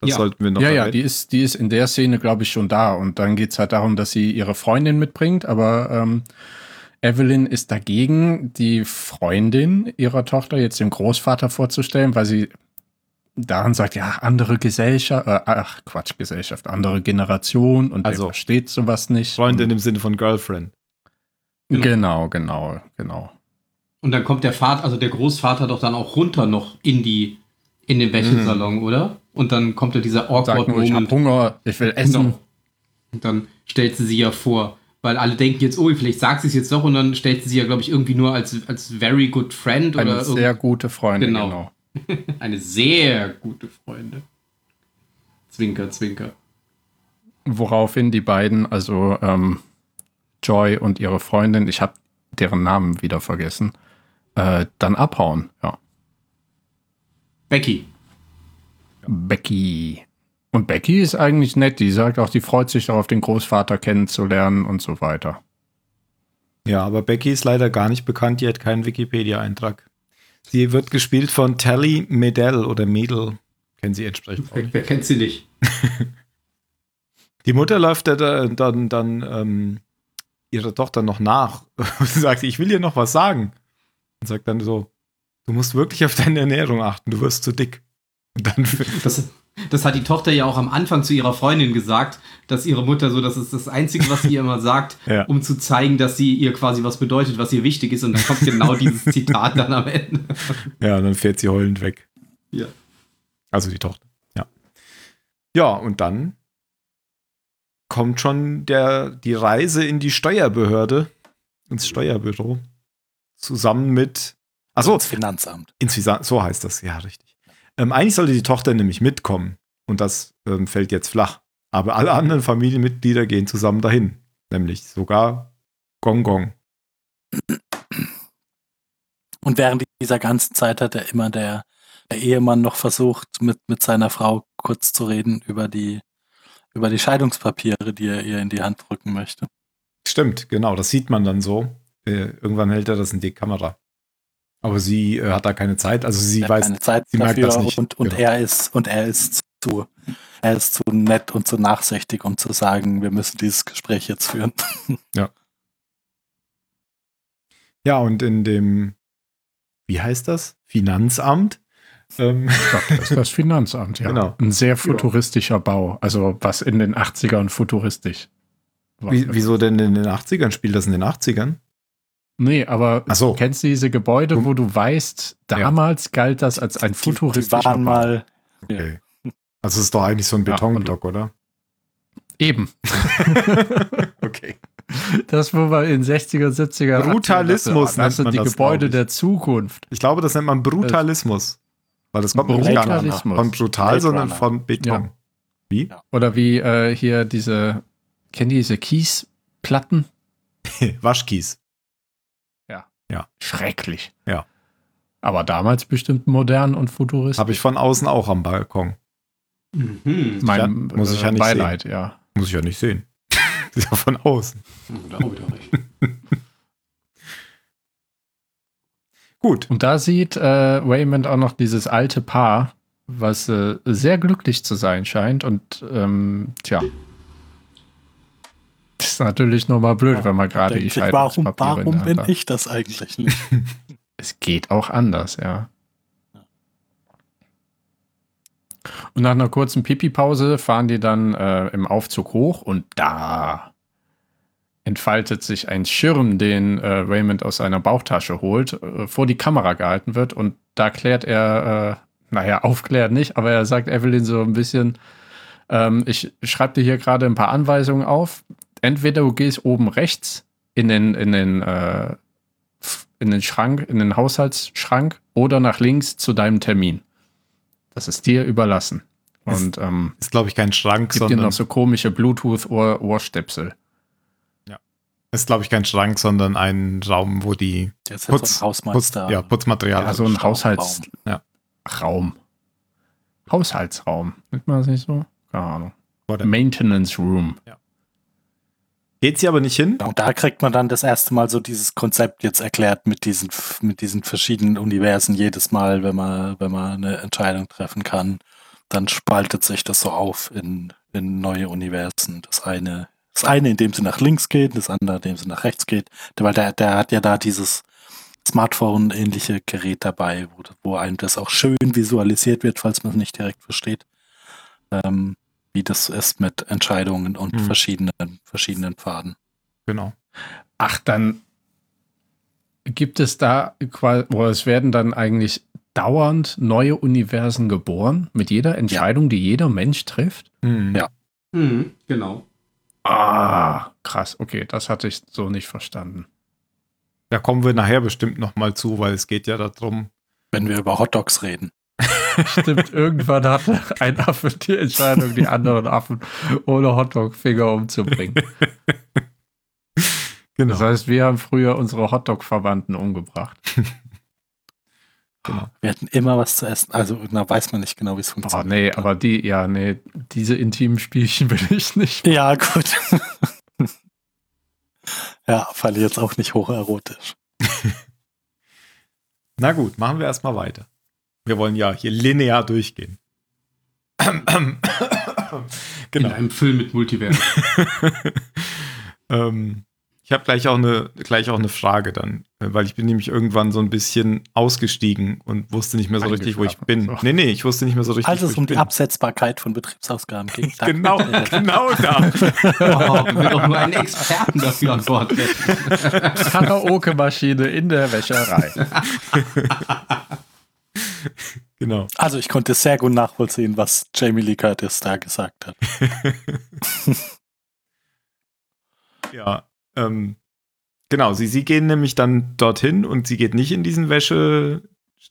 Das ja. sollten wir noch Ja, erwähnen. Ja, die ist, die ist in der Szene, glaube ich, schon da. Und dann geht es halt darum, dass sie ihre Freundin mitbringt. Aber ähm, Evelyn ist dagegen, die Freundin ihrer Tochter jetzt dem Großvater vorzustellen, weil sie daran sagt, ja, andere Gesellschaft, äh, ach Quatsch, Gesellschaft, andere Generation und also, der versteht sowas nicht. Freundin im Sinne von Girlfriend. Genau, genau, genau. Und dann kommt der Vater, also der Großvater doch dann auch runter noch in die, in den Wäschesalon, mhm. oder? Und dann kommt ja dieser awkward Moment. Ich hab Hunger, ich will essen. Genau. Und dann stellt sie sie ja vor, weil alle denken jetzt, oh, vielleicht sagt sie es jetzt doch und dann stellt sie sie ja, glaube ich, irgendwie nur als, als very good friend. Eine oder sehr irgend- gute Freundin, genau. genau. Eine sehr gute Freundin. Zwinker, Zwinker. Woraufhin die beiden, also ähm, Joy und ihre Freundin, ich habe deren Namen wieder vergessen, äh, dann abhauen, ja. Becky. Becky. Und Becky ist eigentlich nett, die sagt auch, die freut sich darauf, den Großvater kennenzulernen und so weiter. Ja, aber Becky ist leider gar nicht bekannt, die hat keinen Wikipedia-Eintrag. Sie wird gespielt von Tally Medel oder Medel. Kennen Sie entsprechend auch nicht. Wer kennt sie nicht? Die Mutter läuft ja dann, dann, dann ähm, ihrer Tochter noch nach. Sie sagt, ich will ihr noch was sagen. Und sagt dann so, du musst wirklich auf deine Ernährung achten, du wirst zu dick. Und dann das, das hat die Tochter ja auch am Anfang zu ihrer Freundin gesagt, dass ihre Mutter so, das ist das Einzige, was sie ihr immer sagt, ja. um zu zeigen, dass sie ihr quasi was bedeutet, was ihr wichtig ist. Und dann kommt genau dieses Zitat dann am Ende. Ja, und dann fährt sie heulend weg. Ja. Also die Tochter, ja. Ja, und dann kommt schon der, die Reise in die Steuerbehörde, ins Steuerbüro, zusammen mit, achso, ins Finanzamt. Ins Finanzamt, so heißt das, ja, richtig. Ähm, eigentlich sollte die Tochter nämlich mitkommen und das ähm, fällt jetzt flach. Aber alle anderen Familienmitglieder gehen zusammen dahin, nämlich sogar Gong Gong. Und während dieser ganzen Zeit hat er immer der Der Ehemann noch versucht, mit, mit seiner Frau kurz zu reden über die, über die Scheidungspapiere, die er ihr in die Hand drücken möchte. Stimmt, genau, das sieht man dann so. Äh, irgendwann hält er das in die Kamera. Aber sie äh, hat da keine Zeit, also sie er weiß, keine Zeit sie dafür, merkt das nicht. Und, und, genau. er ist, und er ist zu, er ist zu nett und zu nachsichtig, um zu sagen, wir müssen dieses Gespräch jetzt führen. Ja. Ja, und in dem, wie heißt das? Finanzamt? Ähm. Das ist das Finanzamt, ja. Genau. Ein sehr futuristischer ja. Bau. Also was in den achtzigern futuristisch war. Wie, wieso denn in den achtzigern? Spielt das in den achtzigern? Nee, aber so. Du kennst diese Gebäude, wo du weißt, damals ja. galt das als ein futuristischer die, die waren Bau. Mal, okay. ja. Also es ist doch eigentlich so ein Betonblock, ja, oder? Eben. Okay. Das, wo wir in sechziger, siebziger... Brutalismus hatten, das nennt man die das, Gebäude der Zukunft. Ich glaube, das nennt man Brutalismus. Weil das kommt nicht gar nicht von brutal, sondern von Beton. Ja. Wie? Oder wie äh, hier diese, kennen die diese Kiesplatten? Waschkies. Ja. Ja. Schrecklich. Ja. Aber damals bestimmt modern und futuristisch. Habe ich von außen auch am Balkon. Mhm. Mein, muss ich ja nicht Beileid, sehen. Ja. Muss ich ja nicht sehen. Ist ja von außen. Da auch wieder recht. Gut. Und da sieht äh, Waymond auch noch dieses alte Paar, was äh, sehr glücklich zu sein scheint. Und ähm, tja, das ist natürlich nochmal blöd, ja, wenn man gerade die Scheidungspapiere in der Hand hat. Warum bin ich das eigentlich nicht? Es geht auch anders, ja. Und nach einer kurzen Pipi-Pause fahren die dann äh, im Aufzug hoch und da entfaltet sich ein Schirm, den äh, Raymond aus seiner Bauchtasche holt, äh, vor die Kamera gehalten wird. Und da klärt er, äh, naja, aufklärt nicht, aber er sagt Evelyn so ein bisschen, ähm, ich schreibe dir hier gerade ein paar Anweisungen auf. Entweder du gehst oben rechts in den, in den, äh, in den Schrank, in den Haushaltsschrank oder nach links zu deinem Termin. Das ist dir überlassen. Und, ähm, ist, ist glaube ich, kein Schrank, sondern... Gibt dir noch so komische Bluetooth-Ohrstöpsel. Ist, glaube ich, kein Schrank, sondern ein Raum, wo die Putz, so Putz, ja, Putzmaterial. Ja, so ein Haushaltsraum. Ja. Haushaltsraum. Nennt man das nicht so? Keine Ahnung. Oder Maintenance Room. Ja. Geht sie aber nicht hin? Und da kriegt man dann das erste Mal so dieses Konzept jetzt erklärt mit diesen, mit diesen verschiedenen Universen jedes Mal, wenn man, wenn man eine Entscheidung treffen kann. Dann spaltet sich das so auf in, in neue Universen. Das eine Das eine, indem sie nach links geht, das andere, indem sie nach rechts geht. Weil der, der hat ja da dieses Smartphone-ähnliche Gerät dabei, wo, wo einem das auch schön visualisiert wird, falls man es nicht direkt versteht, ähm, wie das ist mit Entscheidungen und mhm. verschiedenen, verschiedenen Pfaden. Genau. Ach, dann gibt es da, wo es werden dann eigentlich dauernd neue Universen geboren, mit jeder Entscheidung, ja. die jeder Mensch trifft? Mhm. Ja. Mhm, genau. Ah, krass. Okay, das hatte ich so nicht verstanden. Da kommen wir nachher bestimmt nochmal zu, weil es geht ja darum... Wenn wir über Hotdogs reden. Stimmt, irgendwann hatte ein Affe die Entscheidung, die anderen Affen ohne Hotdog-Finger umzubringen. Genau. Das heißt, wir haben früher unsere Hotdog-Verwandten umgebracht. Genau. Wir hatten immer was zu essen, also da weiß man nicht genau, wie es funktioniert. Oh, nee, aber die, ja, nee, diese intimen Spielchen will ich nicht. Ja, gut. Ja, falle jetzt auch nicht hocherotisch. Na gut, machen wir erstmal weiter. Wir wollen ja hier linear durchgehen. Genau. In einem Film mit Multiversum. ähm, ich habe gleich auch eine gleich auch eine Frage dann, weil ich bin nämlich irgendwann so ein bisschen ausgestiegen und wusste nicht mehr so richtig, wo ich bin. So. Nee, nee, ich wusste nicht mehr so richtig, also wo ich bin. Als es um die Absetzbarkeit von Betriebsausgaben ging. Genau, genau da. Oh, wir doch nur einen Experten dafür an Bord. Karaoke-Maschine in der Wäscherei. Genau. Also ich konnte sehr gut nachvollziehen, was Jamie Lee Curtis da gesagt hat. Ja, ähm, genau, sie, sie gehen nämlich dann dorthin und sie geht nicht in diesen Wäsche,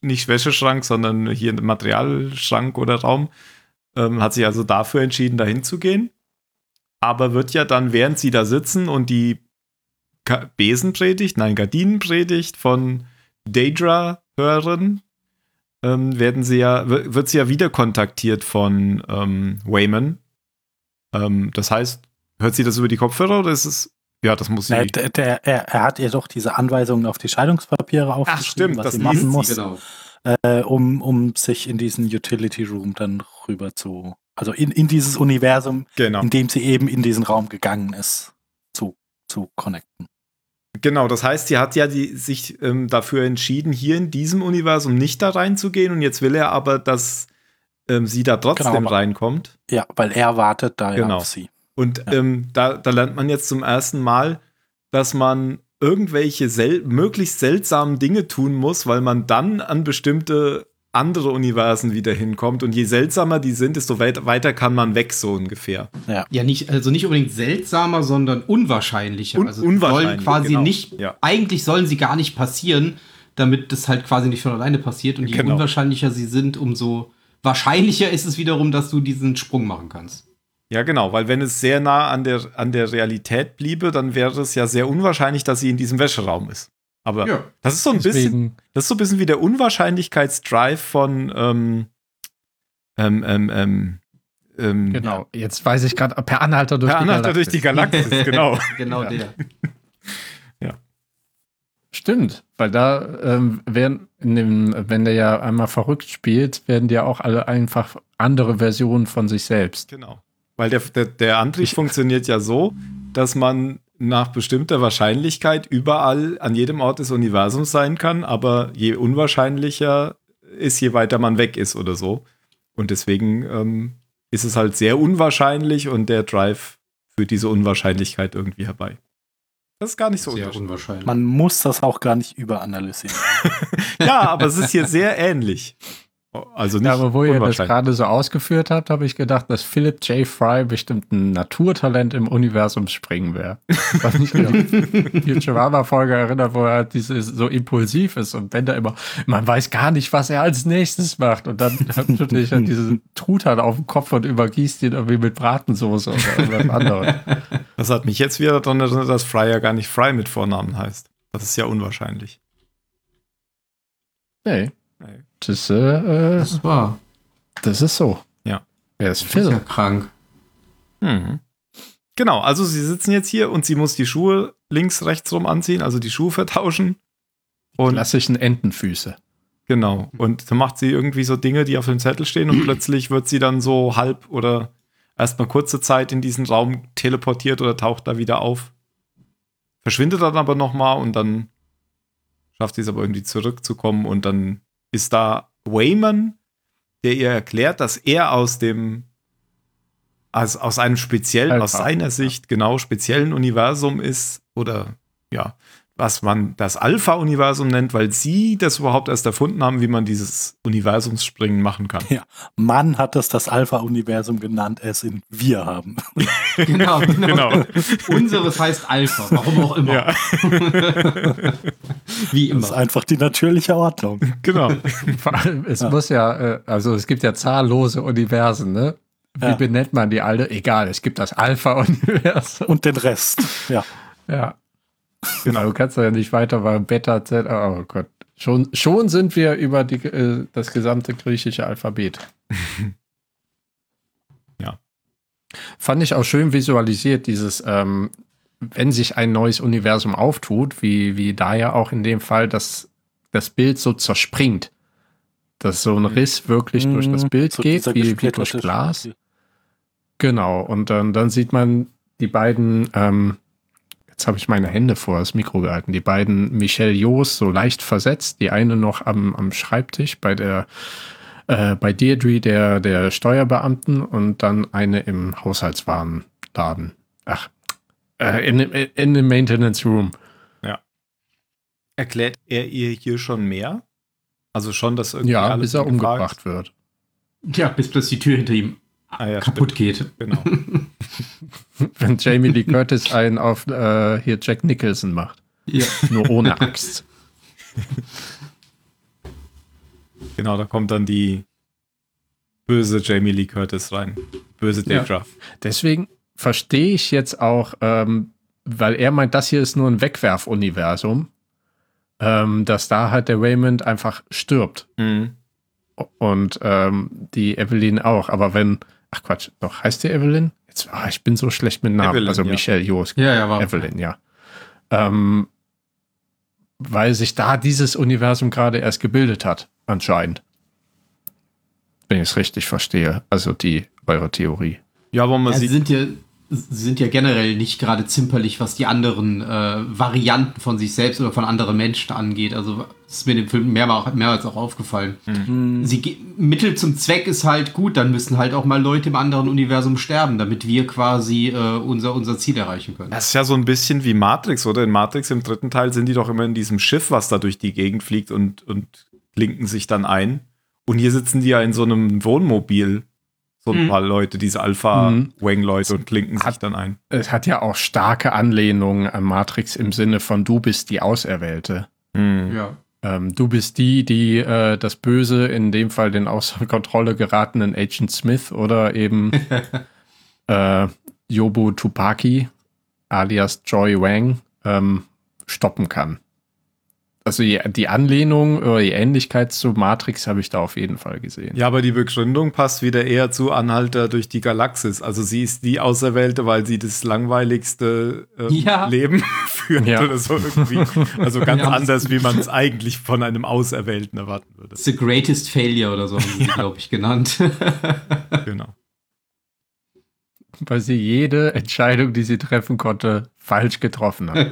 nicht Wäscheschrank, sondern hier in den Materialschrank oder Raum, ähm, hat sich also dafür entschieden, dahin zu gehen, aber wird ja dann, während sie da sitzen und die Ka- Besenpredigt, nein, Gardinenpredigt von Deirdre hören, werden sie ja, wird sie ja wieder kontaktiert von ähm, Waymond. Ähm, das heißt, hört sie das über die Kopfhörer oder ist es, ja, das muss sie... Der, der, der, er, er hat ihr doch diese Anweisungen auf die Scheidungspapiere aufgeschrieben, was sie machen muss, genau. äh, um, um sich in diesen Utility Room dann rüber zu, also in, in dieses Universum, genau, in dem sie eben in diesen Raum gegangen ist, zu, zu connecten. Genau, das heißt, sie hat ja die, sich ähm, dafür entschieden, hier in diesem Universum nicht da reinzugehen und jetzt will er aber, dass ähm, sie da trotzdem genau, reinkommt. Ja, weil er wartet da genau. ja auf sie. Und ja. ähm, da, da lernt man jetzt zum ersten Mal, dass man irgendwelche sel- möglichst seltsamen Dinge tun muss, weil man dann an bestimmte andere Universen wieder hinkommt und je seltsamer die sind, desto weit, weiter kann man weg, so ungefähr. Ja, ja nicht, also nicht unbedingt seltsamer, sondern unwahrscheinlicher. Un- also unwahrscheinlich, sollen quasi genau. nicht, ja. eigentlich sollen sie gar nicht passieren, damit das halt quasi nicht von alleine passiert und je genau. unwahrscheinlicher sie sind, umso wahrscheinlicher ist es wiederum, dass du diesen Sprung machen kannst. Ja, genau, weil wenn es sehr nah an der, an der Realität bliebe, dann wäre es ja sehr unwahrscheinlich, dass sie in diesem Wäscheraum ist. Aber ja, das ist so ein deswegen. bisschen, das ist so ein bisschen wie der Unwahrscheinlichkeitsdrive von ähm, ähm, ähm, ähm, genau, jetzt weiß ich gerade, Per Anhalter durch per die Anhalter Galaxis. Per Anhalter durch die Galaxis, genau. Genau ja. der. Ja. Stimmt, weil da ähm, werden in dem, wenn der ja einmal verrückt spielt, werden die ja auch alle einfach andere Versionen von sich selbst. Genau. Weil der, der, der Antrieb ich, funktioniert ja so, dass man nach bestimmter Wahrscheinlichkeit überall an jedem Ort des Universums sein kann, aber je unwahrscheinlicher ist, je weiter man weg ist oder so. Und deswegen ähm, ist es halt sehr unwahrscheinlich und der Drive führt diese Unwahrscheinlichkeit irgendwie herbei. Das ist gar nicht so sehr unwahrscheinlich. Man muss das auch gar nicht überanalysieren. Ja, aber es ist hier sehr ähnlich. Also nicht ja, aber wo ihr das gerade so ausgeführt habt, habe ich gedacht, dass Philip J. Fry bestimmt ein Naturtalent im Universum springen wäre. Was mich an die Futurama-Folge erinnert, wo er dieses, so impulsiv ist und wenn da immer, man weiß gar nicht, was er als nächstes macht. Und dann hat natürlich halt diesen Truthahn auf dem Kopf und übergießt ihn irgendwie mit Bratensoße oder irgendwas anderes. Das hat mich jetzt wieder daran erinnert, dass Fry ja gar nicht Fry mit Vornamen heißt. Das ist ja unwahrscheinlich. Nee. Nee. Das, äh, das war. Das ist so. Ja. Er ist Phil. Ist ja krank. Mhm. Genau, also sie sitzen jetzt hier und sie muss die Schuhe links, rechts rum anziehen, also die Schuhe vertauschen. Und klassischen Entenfüße. Genau. Und dann macht sie irgendwie so Dinge, die auf dem Zettel stehen und plötzlich wird sie dann so halb oder erstmal kurze Zeit in diesen Raum teleportiert oder taucht da wieder auf. Verschwindet dann aber nochmal und dann schafft sie es aber irgendwie zurückzukommen und dann ist da Waymond, der ihr erklärt, dass er aus dem, also aus einem speziellen, Alpha, aus seiner ja. Sicht genau speziellen Universum ist oder ja, was man das Alpha-Universum nennt, weil sie das überhaupt erst erfunden haben, wie man dieses Universumsspringen machen kann. Ja, man hat es das Alpha-Universum genannt, es in wir haben. Genau, genau. genau. Unseres heißt Alpha, warum auch immer. Ja. Wie immer. Das ist einfach die natürliche Ordnung. Genau. Vor allem, es ja. muss ja, also es gibt ja zahllose Universen, ne? Wie ja. benennt man die alle? Egal, es gibt das Alpha-Universum. Und den Rest, ja. Ja. Genau, du kannst ja nicht weiter bei Beta, Z, oh Gott. Schon, schon sind wir über die, äh, das gesamte griechische Alphabet. Ja. Fand ich auch schön visualisiert, dieses, ähm, wenn sich ein neues Universum auftut, wie, wie da ja auch in dem Fall, dass das Bild so zerspringt. Dass so ein Riss wirklich mhm. durch das Bild so geht, wie, wie durch Glas. Genau, und dann, dann sieht man die beiden, ähm, jetzt habe ich meine Hände vor das Mikro gehalten. Die beiden Michelle Yeohs so leicht versetzt. Die eine noch am, am Schreibtisch bei der äh, bei Deirdre, der, der Steuerbeamten, und dann eine im Haushaltswarenladen. Ach, äh, in, in dem Maintenance Room. Ja. Erklärt er ihr hier schon mehr? Also schon, dass irgendwie ja, alles bis er umgebracht gefragt. wird. Ja, bis plötzlich die Tür hinter ihm ah, ja, kaputt stimmt. geht. Genau. Wenn Jamie Lee Curtis einen auf äh, hier Jack Nicholson macht. Ja. Nur ohne Axt. Genau, da kommt dann die böse Jamie Lee Curtis rein. Böse Deirdre. Ja. Deswegen verstehe ich jetzt auch, ähm, weil er meint, das hier ist nur ein Wegwerfuniversum, ähm, dass da halt der Waymond einfach stirbt. Mhm. Und ähm, die Evelyn auch. Aber wenn, ach Quatsch, doch, heißt die Evelyn? Ah, ich bin so schlecht mit Namen. Evelyn, also ja. Michelle Yeoh. Ja, ja, war Evelyn, ja. Ähm, weil sich da dieses Universum gerade erst gebildet hat, anscheinend. Wenn ich es richtig verstehe. Also die, eure Theorie. Ja, aber man ja, sieht... Sie sind, ja, sie sind ja generell nicht gerade zimperlich, was die anderen äh, Varianten von sich selbst oder von anderen Menschen angeht. Also das ist mir in dem Film mehrmals, mehrmals auch aufgefallen. Mhm. Sie ge- Mittel zum Zweck ist halt gut, dann müssen halt auch mal Leute im anderen Universum sterben, damit wir quasi äh, unser, unser Ziel erreichen können. Das ist ja so ein bisschen wie Matrix, oder? In Matrix im dritten Teil sind die doch immer in diesem Schiff, was da durch die Gegend fliegt und, und klinken sich dann ein. Und hier sitzen die ja in so einem Wohnmobil. So ein mhm. paar Leute, diese Alpha-Wang-Leute mhm. und klinken sich hat, dann ein. Es hat ja auch starke Anlehnungen an Matrix im Sinne von du bist die Auserwählte. Mhm. Ja. Ähm, du bist die, die äh, das Böse, in dem Fall den außer Kontrolle geratenen Agent Smith oder eben äh, Jobu Tupaki alias Joy Wang ähm, stoppen kann. Also die Anlehnung oder die Ähnlichkeit zu Matrix habe ich da auf jeden Fall gesehen. Ja, aber die Begründung passt wieder eher zu Anhalter durch die Galaxis. Also sie ist die Auserwählte, weil sie das langweiligste ähm, ja. Leben führt ja. oder so irgendwie. Also ganz ja, anders, wie man es eigentlich von einem Auserwählten erwarten würde. The Greatest Failure oder so haben sie, ja. glaube ich, genannt. Genau. Weil sie jede Entscheidung, die sie treffen konnte, falsch getroffen hat.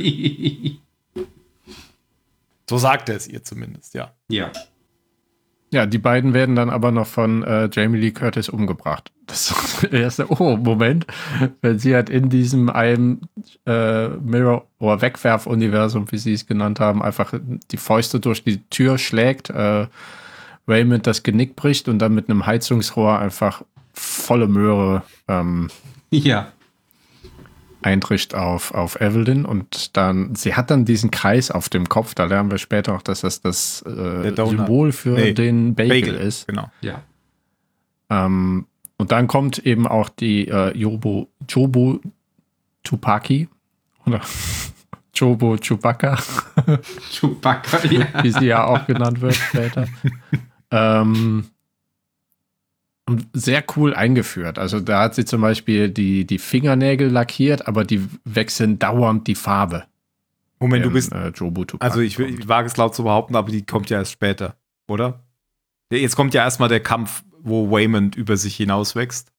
So sagt er es ihr zumindest, ja. Ja. Ja, die beiden werden dann aber noch von äh, Jamie Lee Curtis umgebracht. Das ist der erste, oh, Moment. Wenn sie halt in diesem einem äh, Mirror- oder Wegwerf-Universum, wie sie es genannt haben, einfach die Fäuste durch die Tür schlägt, äh, Raymond das Genick bricht und dann mit einem Heizungsrohr einfach volle Möhre ähm, ja. eintritt auf, auf Evelyn, und dann, sie hat dann diesen Kreis auf dem Kopf, da lernen wir später auch, dass das das äh, Symbol für nee, den Bagel, Bagel ist. Genau. Ja. Ähm, und dann kommt eben auch die äh, Jobu, Jobu Tupaki oder Jobu Chewbacca. Chewbacca, ja. Wie sie ja auch genannt wird später. ähm, Und sehr cool eingeführt. Also da hat sie zum Beispiel die, die Fingernägel lackiert, aber die wechseln dauernd die Farbe. Moment, du bist... Äh, Jobu Tupaki, also ich, ich wage es laut zu behaupten, aber die kommt ja erst später, oder? Jetzt kommt ja erstmal der Kampf, wo Waymond über sich hinauswächst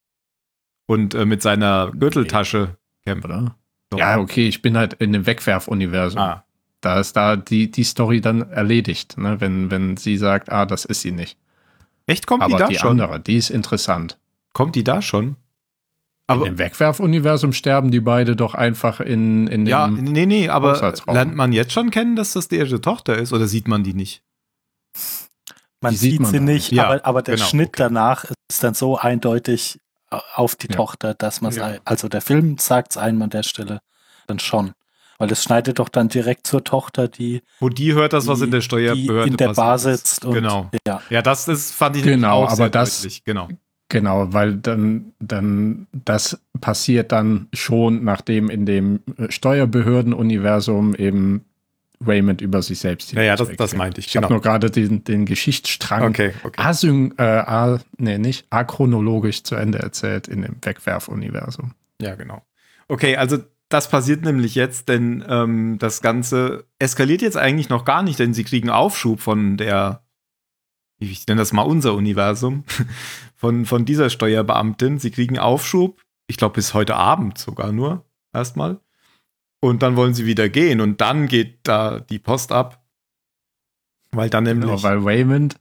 und äh, mit seiner Gürteltasche kämpft. Oder? Doch. Ja, okay, ich bin halt in dem Wegwerfuniversum. Ah. Da ist da die, die Story dann erledigt, ne? Wenn, wenn sie sagt, ah, das ist sie nicht. Echt, kommt die da schon? Aber die andere, die ist interessant. Kommt die da schon? Aber in dem Wegwerfuniversum sterben die beide doch einfach in, in dem Ja, nee, nee, aber lernt man jetzt schon kennen, dass das die ihre Tochter ist, oder sieht man die nicht? Man die sieht, sieht man sie nicht, ja, aber, aber der genau, Schnitt okay. danach ist dann so eindeutig auf die ja. Tochter, dass man es, ja. also der Film sagt es einem an der Stelle dann schon. Weil es schneidet doch dann direkt zur Tochter, die Wo die hört das, die, was in der Steuerbehörde in der Bar sitzt. Und, genau. Ja. ja, das ist, fand ich genau, auch aber sehr das, deutlich. Genau. Genau, weil dann, dann das passiert dann schon, nachdem in dem Steuerbehördenuniversum eben Waymond über sich selbst hinaus. Ja, ja, das, das meinte ich. Ich genau. habe nur gerade den, den Geschichtsstrang okay, okay. Asyn, äh, a, nee, nicht, achronologisch zu Ende erzählt in dem Wegwerfuniversum. Ja, genau. Okay, also das passiert nämlich jetzt, denn ähm, das Ganze eskaliert jetzt eigentlich noch gar nicht, denn sie kriegen Aufschub von der, ich nenne das mal unser Universum, von, von dieser Steuerbeamtin. Sie kriegen Aufschub, ich glaube bis heute Abend sogar nur, erstmal. Und dann wollen sie wieder gehen und dann geht da die Post ab. Weil dann nämlich... Genau, weil Waymond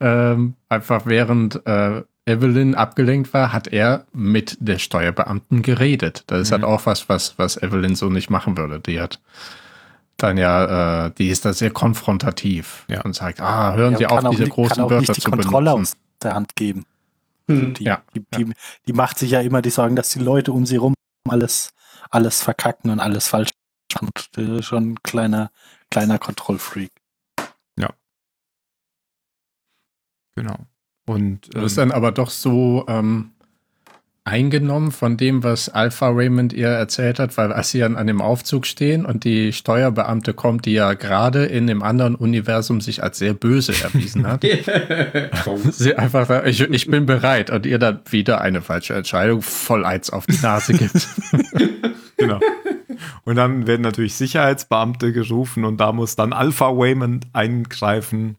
ähm, einfach während äh, Evelyn abgelenkt war, hat er mit der Steuerbeamten geredet. Das ist mhm. halt auch was, was, was Evelyn so nicht machen würde. Die hat... dann ja, äh, die ist da sehr konfrontativ ja. und sagt, ah, hören ja, Sie auf, diese großen Wörter zu benutzen. Kann auch nicht die Kontrolle aus der Hand geben. Hm. Die, ja. die, die, die macht sich ja immer die Sorgen, dass die Leute um sie rum alles, alles verkacken und alles falsch machen. Das ist schon ein kleiner, kleiner Kontrollfreak. Ja. Genau. Und ähm, du bist dann aber doch so... Ähm, eingenommen von dem, was Alpha Waymond ihr erzählt hat, weil als sie dann an dem Aufzug stehen und die Steuerbeamte kommt, die ja gerade in dem anderen Universum sich als sehr böse erwiesen hat. sie einfach, ich, ich bin bereit und ihr dann wieder eine falsche Entscheidung voll eins auf die Nase gibt. Genau. Und dann werden natürlich Sicherheitsbeamte gerufen und da muss dann Alpha Waymond eingreifen.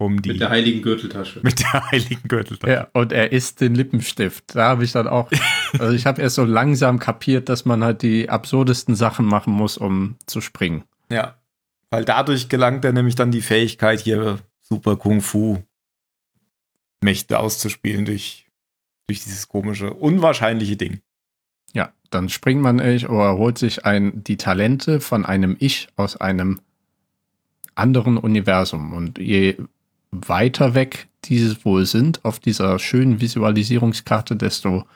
Um die, mit der heiligen Gürteltasche. Mit der heiligen Gürteltasche. Ja, und er isst den Lippenstift. Da habe ich dann auch, also ich habe erst so langsam kapiert, dass man halt die absurdesten Sachen machen muss, um zu springen. Ja, weil dadurch gelangt er nämlich dann die Fähigkeit, hier super Kung-Fu-Mächte auszuspielen durch, durch dieses komische, unwahrscheinliche Ding. Ja, dann springt man echt oder holt sich ein, die Talente von einem Ich aus einem anderen Universum. Und je weiter weg dieses wohl sind auf dieser schönen Visualisierungskarte, desto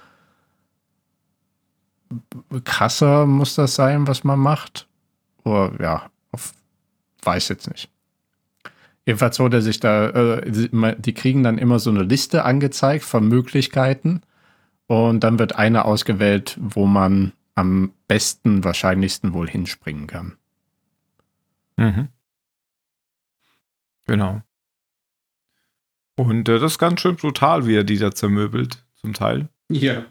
krasser muss das sein, was man macht. Oder ja, auf, weiß jetzt nicht. Jedenfalls holt er sich da, äh, die kriegen dann immer so eine Liste angezeigt von Möglichkeiten und dann wird eine ausgewählt, wo man am besten, wahrscheinlichsten wohl hinspringen kann. Mhm. Genau. Und äh, das ist ganz schön brutal, wie er die da zermöbelt, zum Teil. Ja.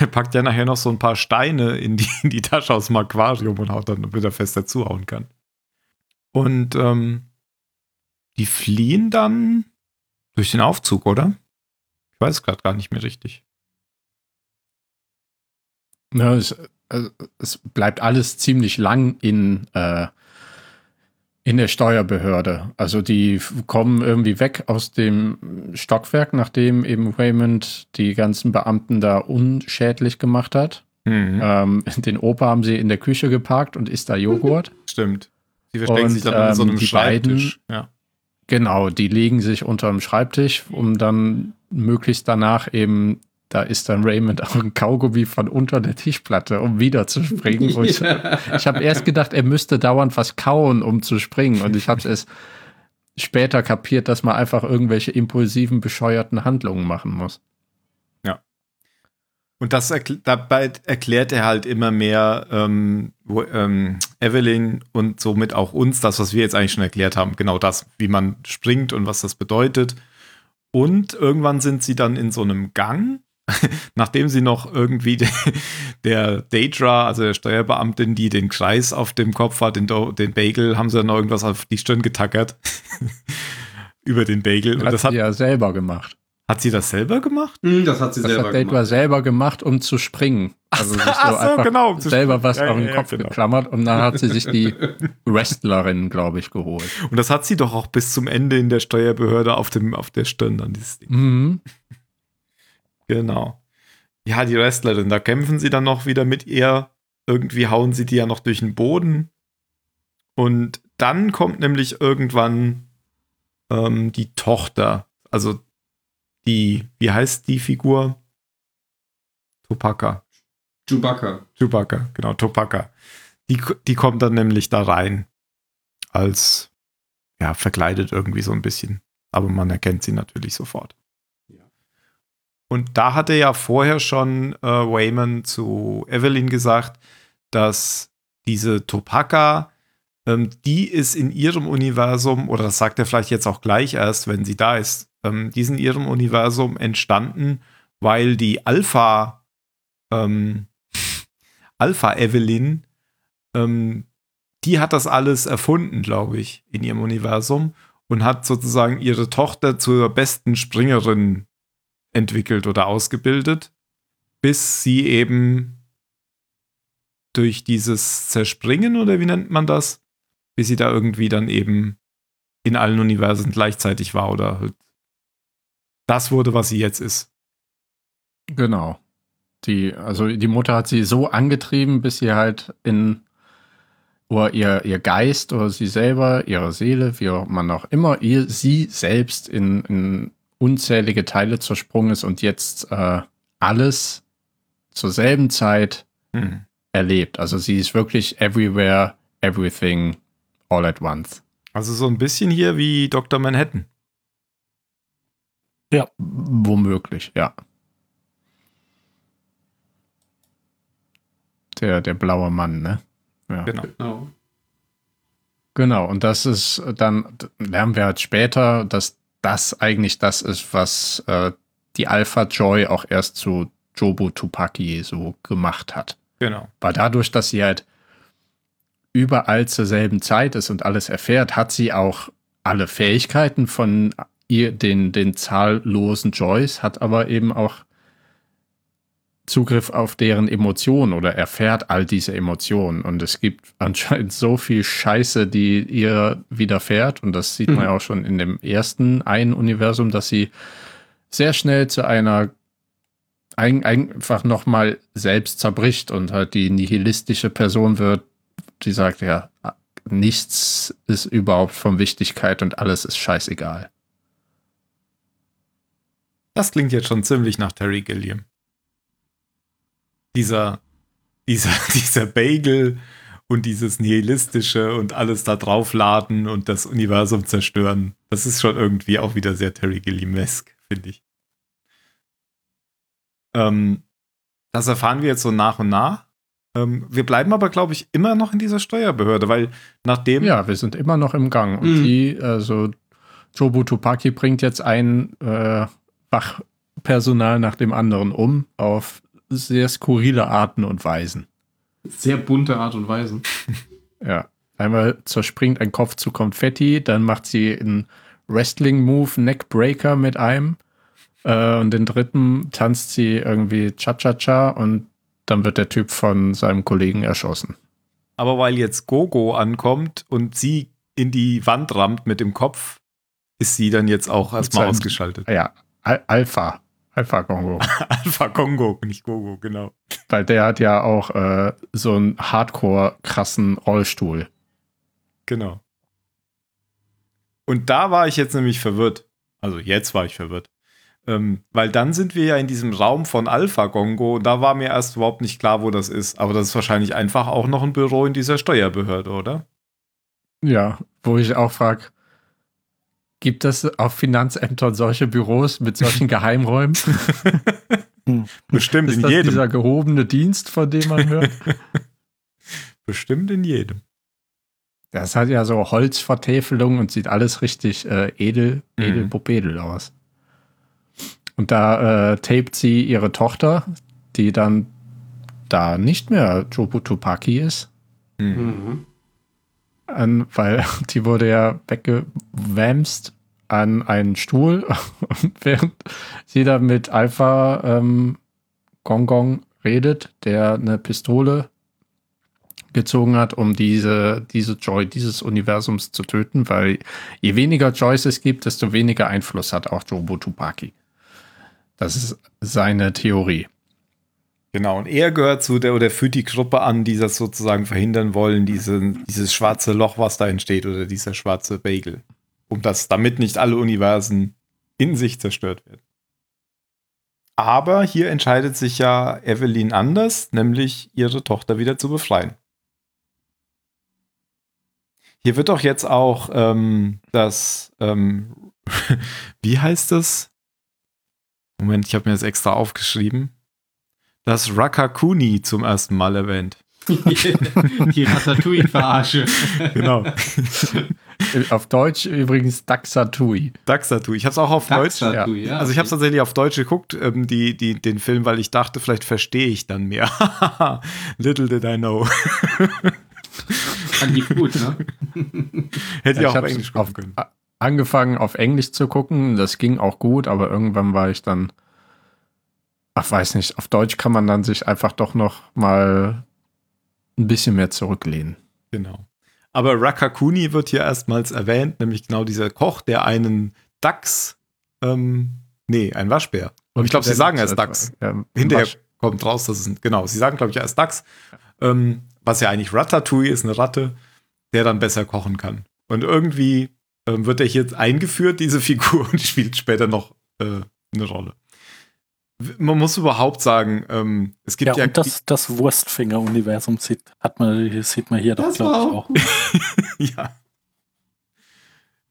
Er packt ja nachher noch so ein paar Steine in die, in die Tasche aus dem Aquarium und haut dann, damit er fest dazuhauen kann. Und ähm, die fliehen dann durch den Aufzug, oder? Ich weiß es gerade gar nicht mehr richtig. Ja, es, also, es bleibt alles ziemlich lang in... Äh, in der Steuerbehörde. Also die kommen irgendwie weg aus dem Stockwerk, nachdem eben Waymond die ganzen Beamten da unschädlich gemacht hat. Mhm. Ähm, den Opa haben sie in der Küche geparkt und isst da Joghurt. Stimmt. Die verstecken und, sich dann ähm, in so einem Schreibtisch. Beiden, ja. Genau, die legen sich unter dem Schreibtisch, um dann möglichst danach eben, da ist dann Waymond auch ein Kaugummi von unter der Tischplatte, um wieder zu springen. Ja. Ich, ich habe erst gedacht, er müsste dauernd was kauen, um zu springen. Und ich habe es erst später kapiert, dass man einfach irgendwelche impulsiven, bescheuerten Handlungen machen muss. Ja. Und das erkl- dabei erklärt er halt immer mehr ähm, wo, ähm, Evelyn und somit auch uns das, was wir jetzt eigentlich schon erklärt haben. Genau das, wie man springt und was das bedeutet. Und irgendwann sind sie dann in so einem Gang, nachdem sie noch irgendwie de, der Deirdre, also der Steuerbeamtin, die den Kreis auf dem Kopf hat, den, Do, den Bagel, haben sie dann noch irgendwas auf die Stirn getackert über den Bagel. Und hat das sie hat, ja selber gemacht. Hat sie das selber gemacht? Mhm, das hat sie das selber hat Deirdre selber gemacht, um zu springen. Also ach, sich so ach so, einfach genau, um selber was ja, auf den ja, Kopf genau. geklammert und dann hat sie sich die Wrestlerin, glaube ich, geholt. Und das hat sie doch auch bis zum Ende in der Steuerbehörde auf, dem, auf der Stirn dann dieses Ding. Mhm. Genau. ja, die Wrestlerin, da kämpfen sie dann noch wieder mit ihr. Irgendwie hauen sie die ja noch durch den Boden. Und dann kommt nämlich irgendwann ähm, die Tochter. Also die, wie heißt die Figur? Tupaka. Chewbacca. Chewbacca, genau, Tupaka. Die, die kommt dann nämlich da rein. Als, ja, verkleidet irgendwie so ein bisschen. Aber man erkennt sie natürlich sofort. Ja. Und da hatte ja vorher schon äh, Waymond zu Evelyn gesagt, dass diese Tupaka, ähm, die ist in ihrem Universum, oder das sagt er vielleicht jetzt auch gleich erst, wenn sie da ist, ähm, die ist in ihrem Universum entstanden, weil die Alpha, ähm, Alpha Evelyn, ähm, die hat das alles erfunden, glaube ich, in ihrem Universum und hat sozusagen ihre Tochter zur besten Springerin entwickelt oder ausgebildet, bis sie eben durch dieses Zerspringen, oder wie nennt man das, bis sie da irgendwie dann eben in allen Universen gleichzeitig war oder halt das wurde, was sie jetzt ist. Genau. Die, also die Mutter hat sie so angetrieben, bis sie halt in oder ihr, ihr Geist oder sie selber, ihre Seele, wie man auch immer, ihr, sie selbst in, in unzählige Teile zersprungen ist und jetzt äh, alles zur selben Zeit hm. erlebt. Also sie ist wirklich everywhere, everything, all at once. Also so ein bisschen hier wie Doktor Manhattan. Ja. Womöglich, ja. Der, der blaue Mann, ne? Ja. Genau. Genau, und das ist dann, lernen wir halt später, dass das eigentlich das ist, was äh, die Alpha Joy auch erst zu Jobu Tupaki so gemacht hat. Genau. Weil dadurch, dass sie halt überall zur selben Zeit ist und alles erfährt, hat sie auch alle Fähigkeiten von ihr, den, den zahllosen Joys, hat aber eben auch Zugriff auf deren Emotionen oder erfährt all diese Emotionen. Und es gibt anscheinend so viel Scheiße, die ihr widerfährt. Und das sieht man mhm. ja auch schon in dem ersten einen Universum, dass sie sehr schnell zu einer ein, einfach nochmal selbst zerbricht und halt die nihilistische Person wird, die sagt ja, nichts ist überhaupt von Wichtigkeit und alles ist scheißegal. Das klingt jetzt schon ziemlich nach Terry Gilliam. Dieser, dieser, dieser Bagel und dieses Nihilistische und alles da draufladen und das Universum zerstören, das ist schon irgendwie auch wieder sehr Terry Gilliam-esque, finde ich. Ähm, das erfahren wir jetzt so nach und nach. Ähm, wir bleiben aber, glaube ich, immer noch in dieser Steuerbehörde, weil nachdem... Ja, wir sind immer noch im Gang. Und mhm. die, also Jobu Tupaki bringt jetzt ein äh, Wachpersonal nach dem anderen um auf sehr skurrile Arten und Weisen. Sehr bunte Art und Weisen. Ja. Einmal zerspringt ein Kopf zu Konfetti, dann macht sie einen Wrestling-Move, Neckbreaker mit einem äh, und den dritten tanzt sie irgendwie Cha-Cha-Cha und dann wird der Typ von seinem Kollegen erschossen. Aber weil jetzt Gogo ankommt und sie in die Wand rammt mit dem Kopf, ist sie dann jetzt auch erstmal ausgeschaltet. Ja, Al- Alpha. Alpha Kongo. Alpha Kongo, nicht Gogo, genau. Weil der hat ja auch äh, so einen hardcore krassen Rollstuhl. Genau. Und da war ich jetzt nämlich verwirrt. Also jetzt war ich verwirrt. Ähm, weil dann sind wir ja in diesem Raum von Alpha Kongo. Da war mir erst überhaupt nicht klar, wo das ist. Aber das ist wahrscheinlich einfach auch noch ein Büro in dieser Steuerbehörde, oder? Ja, wo ich auch frage, gibt es auf Finanzämtern solche Büros mit solchen Geheimräumen? Bestimmt in jedem. Ist das dieser gehobene Dienst, von dem man hört? Bestimmt in jedem. Das hat ja so Holzvertäfelung und sieht alles richtig äh, edel, edel, mhm. popedel aus. Und da äh, tapet sie ihre Tochter, die dann da nicht mehr Jobu Tupaki ist. Mhm. mhm. An, weil die wurde ja weggewämst an einen Stuhl und während sie da mit Alpha ähm, Gong Gong redet, der eine Pistole gezogen hat, um diese, diese Joy dieses Universums zu töten, weil je weniger Joys es gibt, desto weniger Einfluss hat auch Jobu Tupaki. Das ist seine Theorie. Genau, und er gehört zu der oder führt die Gruppe an, die das sozusagen verhindern wollen, diese, dieses schwarze Loch, was da entsteht, oder dieser schwarze Bagel. Um das, damit nicht alle Universen in sich zerstört werden. Aber hier entscheidet sich ja Evelyn anders, nämlich ihre Tochter wieder zu befreien. Hier wird doch jetzt auch ähm, das, ähm, wie heißt das? Moment, ich habe mir das extra aufgeschrieben. Das Raccacoonie zum ersten Mal erwähnt. Die Ratatouille-Verarsche. Genau. Auf Deutsch übrigens Daxatui. Daxatui. Ich habe es auch auf Deutsch. Ja. Ja. Also ich habe es tatsächlich auf Deutsch geguckt, ähm, die, die, den Film, weil ich dachte, vielleicht verstehe ich dann mehr. Little did I know. Fand ich gut, ne? Hätte ja, ich auch auf Englisch gucken können. Angefangen auf Englisch zu gucken, das ging auch gut, aber irgendwann war ich dann, ach, weiß nicht, auf Deutsch kann man dann sich einfach doch noch mal ein bisschen mehr zurücklehnen. Genau. Aber Raccacoonie wird hier erstmals erwähnt, nämlich genau dieser Koch, der einen Dachs, ähm, nee, ein Waschbär. Und ich glaube, sie sagen erst Dachs. Ja, hinterher Wasch. Kommt raus, dass es, genau, sie sagen, glaube ich, erst Dachs, ähm, was ja eigentlich Ratatouille ist, eine Ratte, der dann besser kochen kann. Und irgendwie ähm, wird er hier eingeführt, diese Figur, und spielt später noch äh, eine Rolle. Man muss überhaupt sagen, ähm, es gibt ja... ja und das, das Wurstfinger-Universum sieht, hat man, sieht man hier das doch, glaube ich, auch. Ja.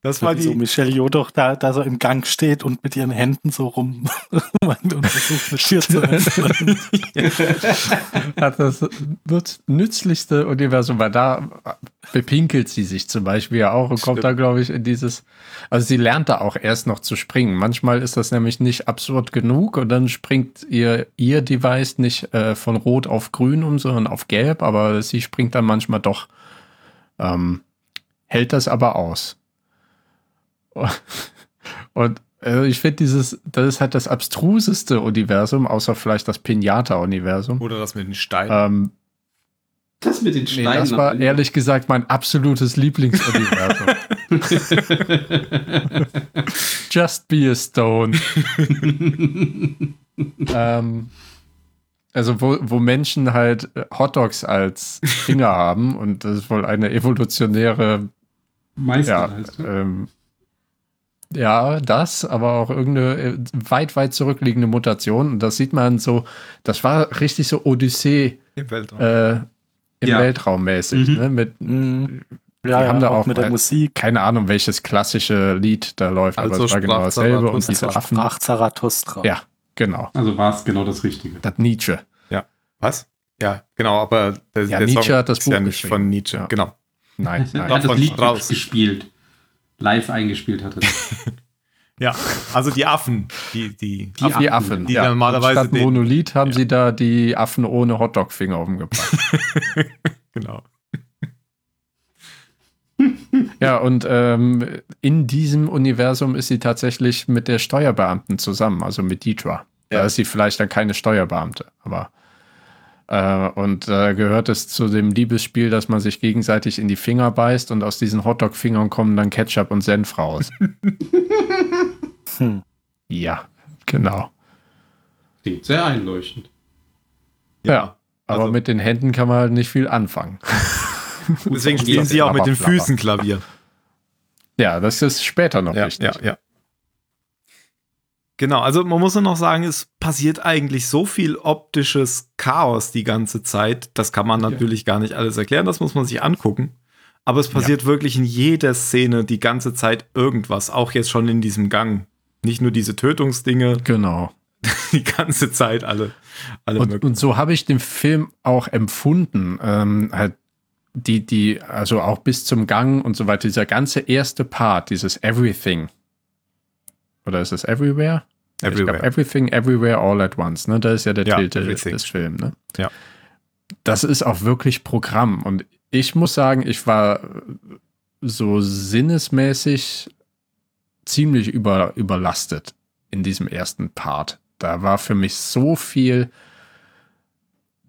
Das war die... So Michelle Yeoh doch da, da so im Gang steht und mit ihren Händen so rum und versucht, eine Tür zu öffnen. Hat das nützlichste Universum, weil da bepinkelt sie sich zum Beispiel ja auch und kommt Stimmt. da, glaube ich, in dieses... Also sie lernt da auch erst noch zu springen. Manchmal ist das nämlich nicht absurd genug und dann springt ihr, ihr Device nicht äh, von Rot auf Grün um, sondern auf Gelb, aber sie springt dann manchmal doch. Ähm, hält das aber aus. Und äh, ich finde dieses, das ist halt das abstruseste Universum, außer vielleicht das Pinata-Universum. Oder das mit den Steinen. Ähm, das mit den Steinen. Nee, das war ehrlich gesagt mein absolutes Lieblingsuniversum. Just be a stone. ähm, also wo, wo Menschen halt Hotdogs als Finger haben und das ist wohl eine evolutionäre Meister, ja, heißt du? Ähm, Ja, das, aber auch irgendeine weit, weit zurückliegende Mutation. Und das sieht man so, das war richtig so Odyssee im Weltraum, äh, im ja. Weltraum mäßig. Mhm. Ne? Mit, mhm. Die ja, haben ja, da auch, auch mit der Musik. Keine Ahnung, welches klassische Lied da läuft, also aber es war genau dasselbe. Und diese Affen. Sprach Zarathustra. Ja, genau. Also war es genau das Richtige. Das Nietzsche. Ja. Was? Ja, genau, aber der, ja, der Nietzsche Song hat das Buch ja nicht von Nietzsche. Ja. Genau. Nein, nein. Er hat das Lied rausgespielt. Live eingespielt hatte. Ja, also die Affen. Die, die, die Affen, Affen, die ja. normalerweise. Statt Monolith haben ja. sie da die Affen ohne Hotdog-Finger umgebracht. Genau. Ja, und ähm, in diesem Universum ist sie tatsächlich mit der Steuerbeamten zusammen, also mit Deirdre. Da ja. ist sie vielleicht dann keine Steuerbeamte, aber. Äh, und da äh, gehört es zu dem Liebesspiel, dass man sich gegenseitig in die Finger beißt und aus diesen Hotdog-Fingern kommen dann Ketchup und Senf raus. Hm. Ja, genau. Klingt sehr einleuchtend. Ja, ja also aber mit den Händen kann man halt nicht viel anfangen. Deswegen spielen sie auch mit den Füßen Klavier. Ja, das ist später noch ja, richtig. Ja, ja. Genau, also man muss nur noch sagen, es passiert eigentlich so viel optisches Chaos die ganze Zeit. Das kann man natürlich ja. gar nicht alles erklären, das muss man sich angucken. Aber es passiert ja. wirklich in jeder Szene die ganze Zeit irgendwas, auch jetzt schon in diesem Gang. Nicht nur diese Tötungsdinge. Genau. Die ganze Zeit alle. alle und, und so habe ich den Film auch empfunden. Ähm, halt die, die, also auch bis zum Gang und so weiter. Dieser ganze erste Part, dieses Everything. Oder ist es Everywhere? Everywhere. Ich glaub, Everything, Everywhere, All at Once. Ne? Das ist ja der ja, Titel everything. Des Films. Ne? Ja. Das ist auch wirklich Programm. Und ich muss sagen, ich war so sinnesmäßig ziemlich über, überlastet in diesem ersten Part. Da war für mich so viel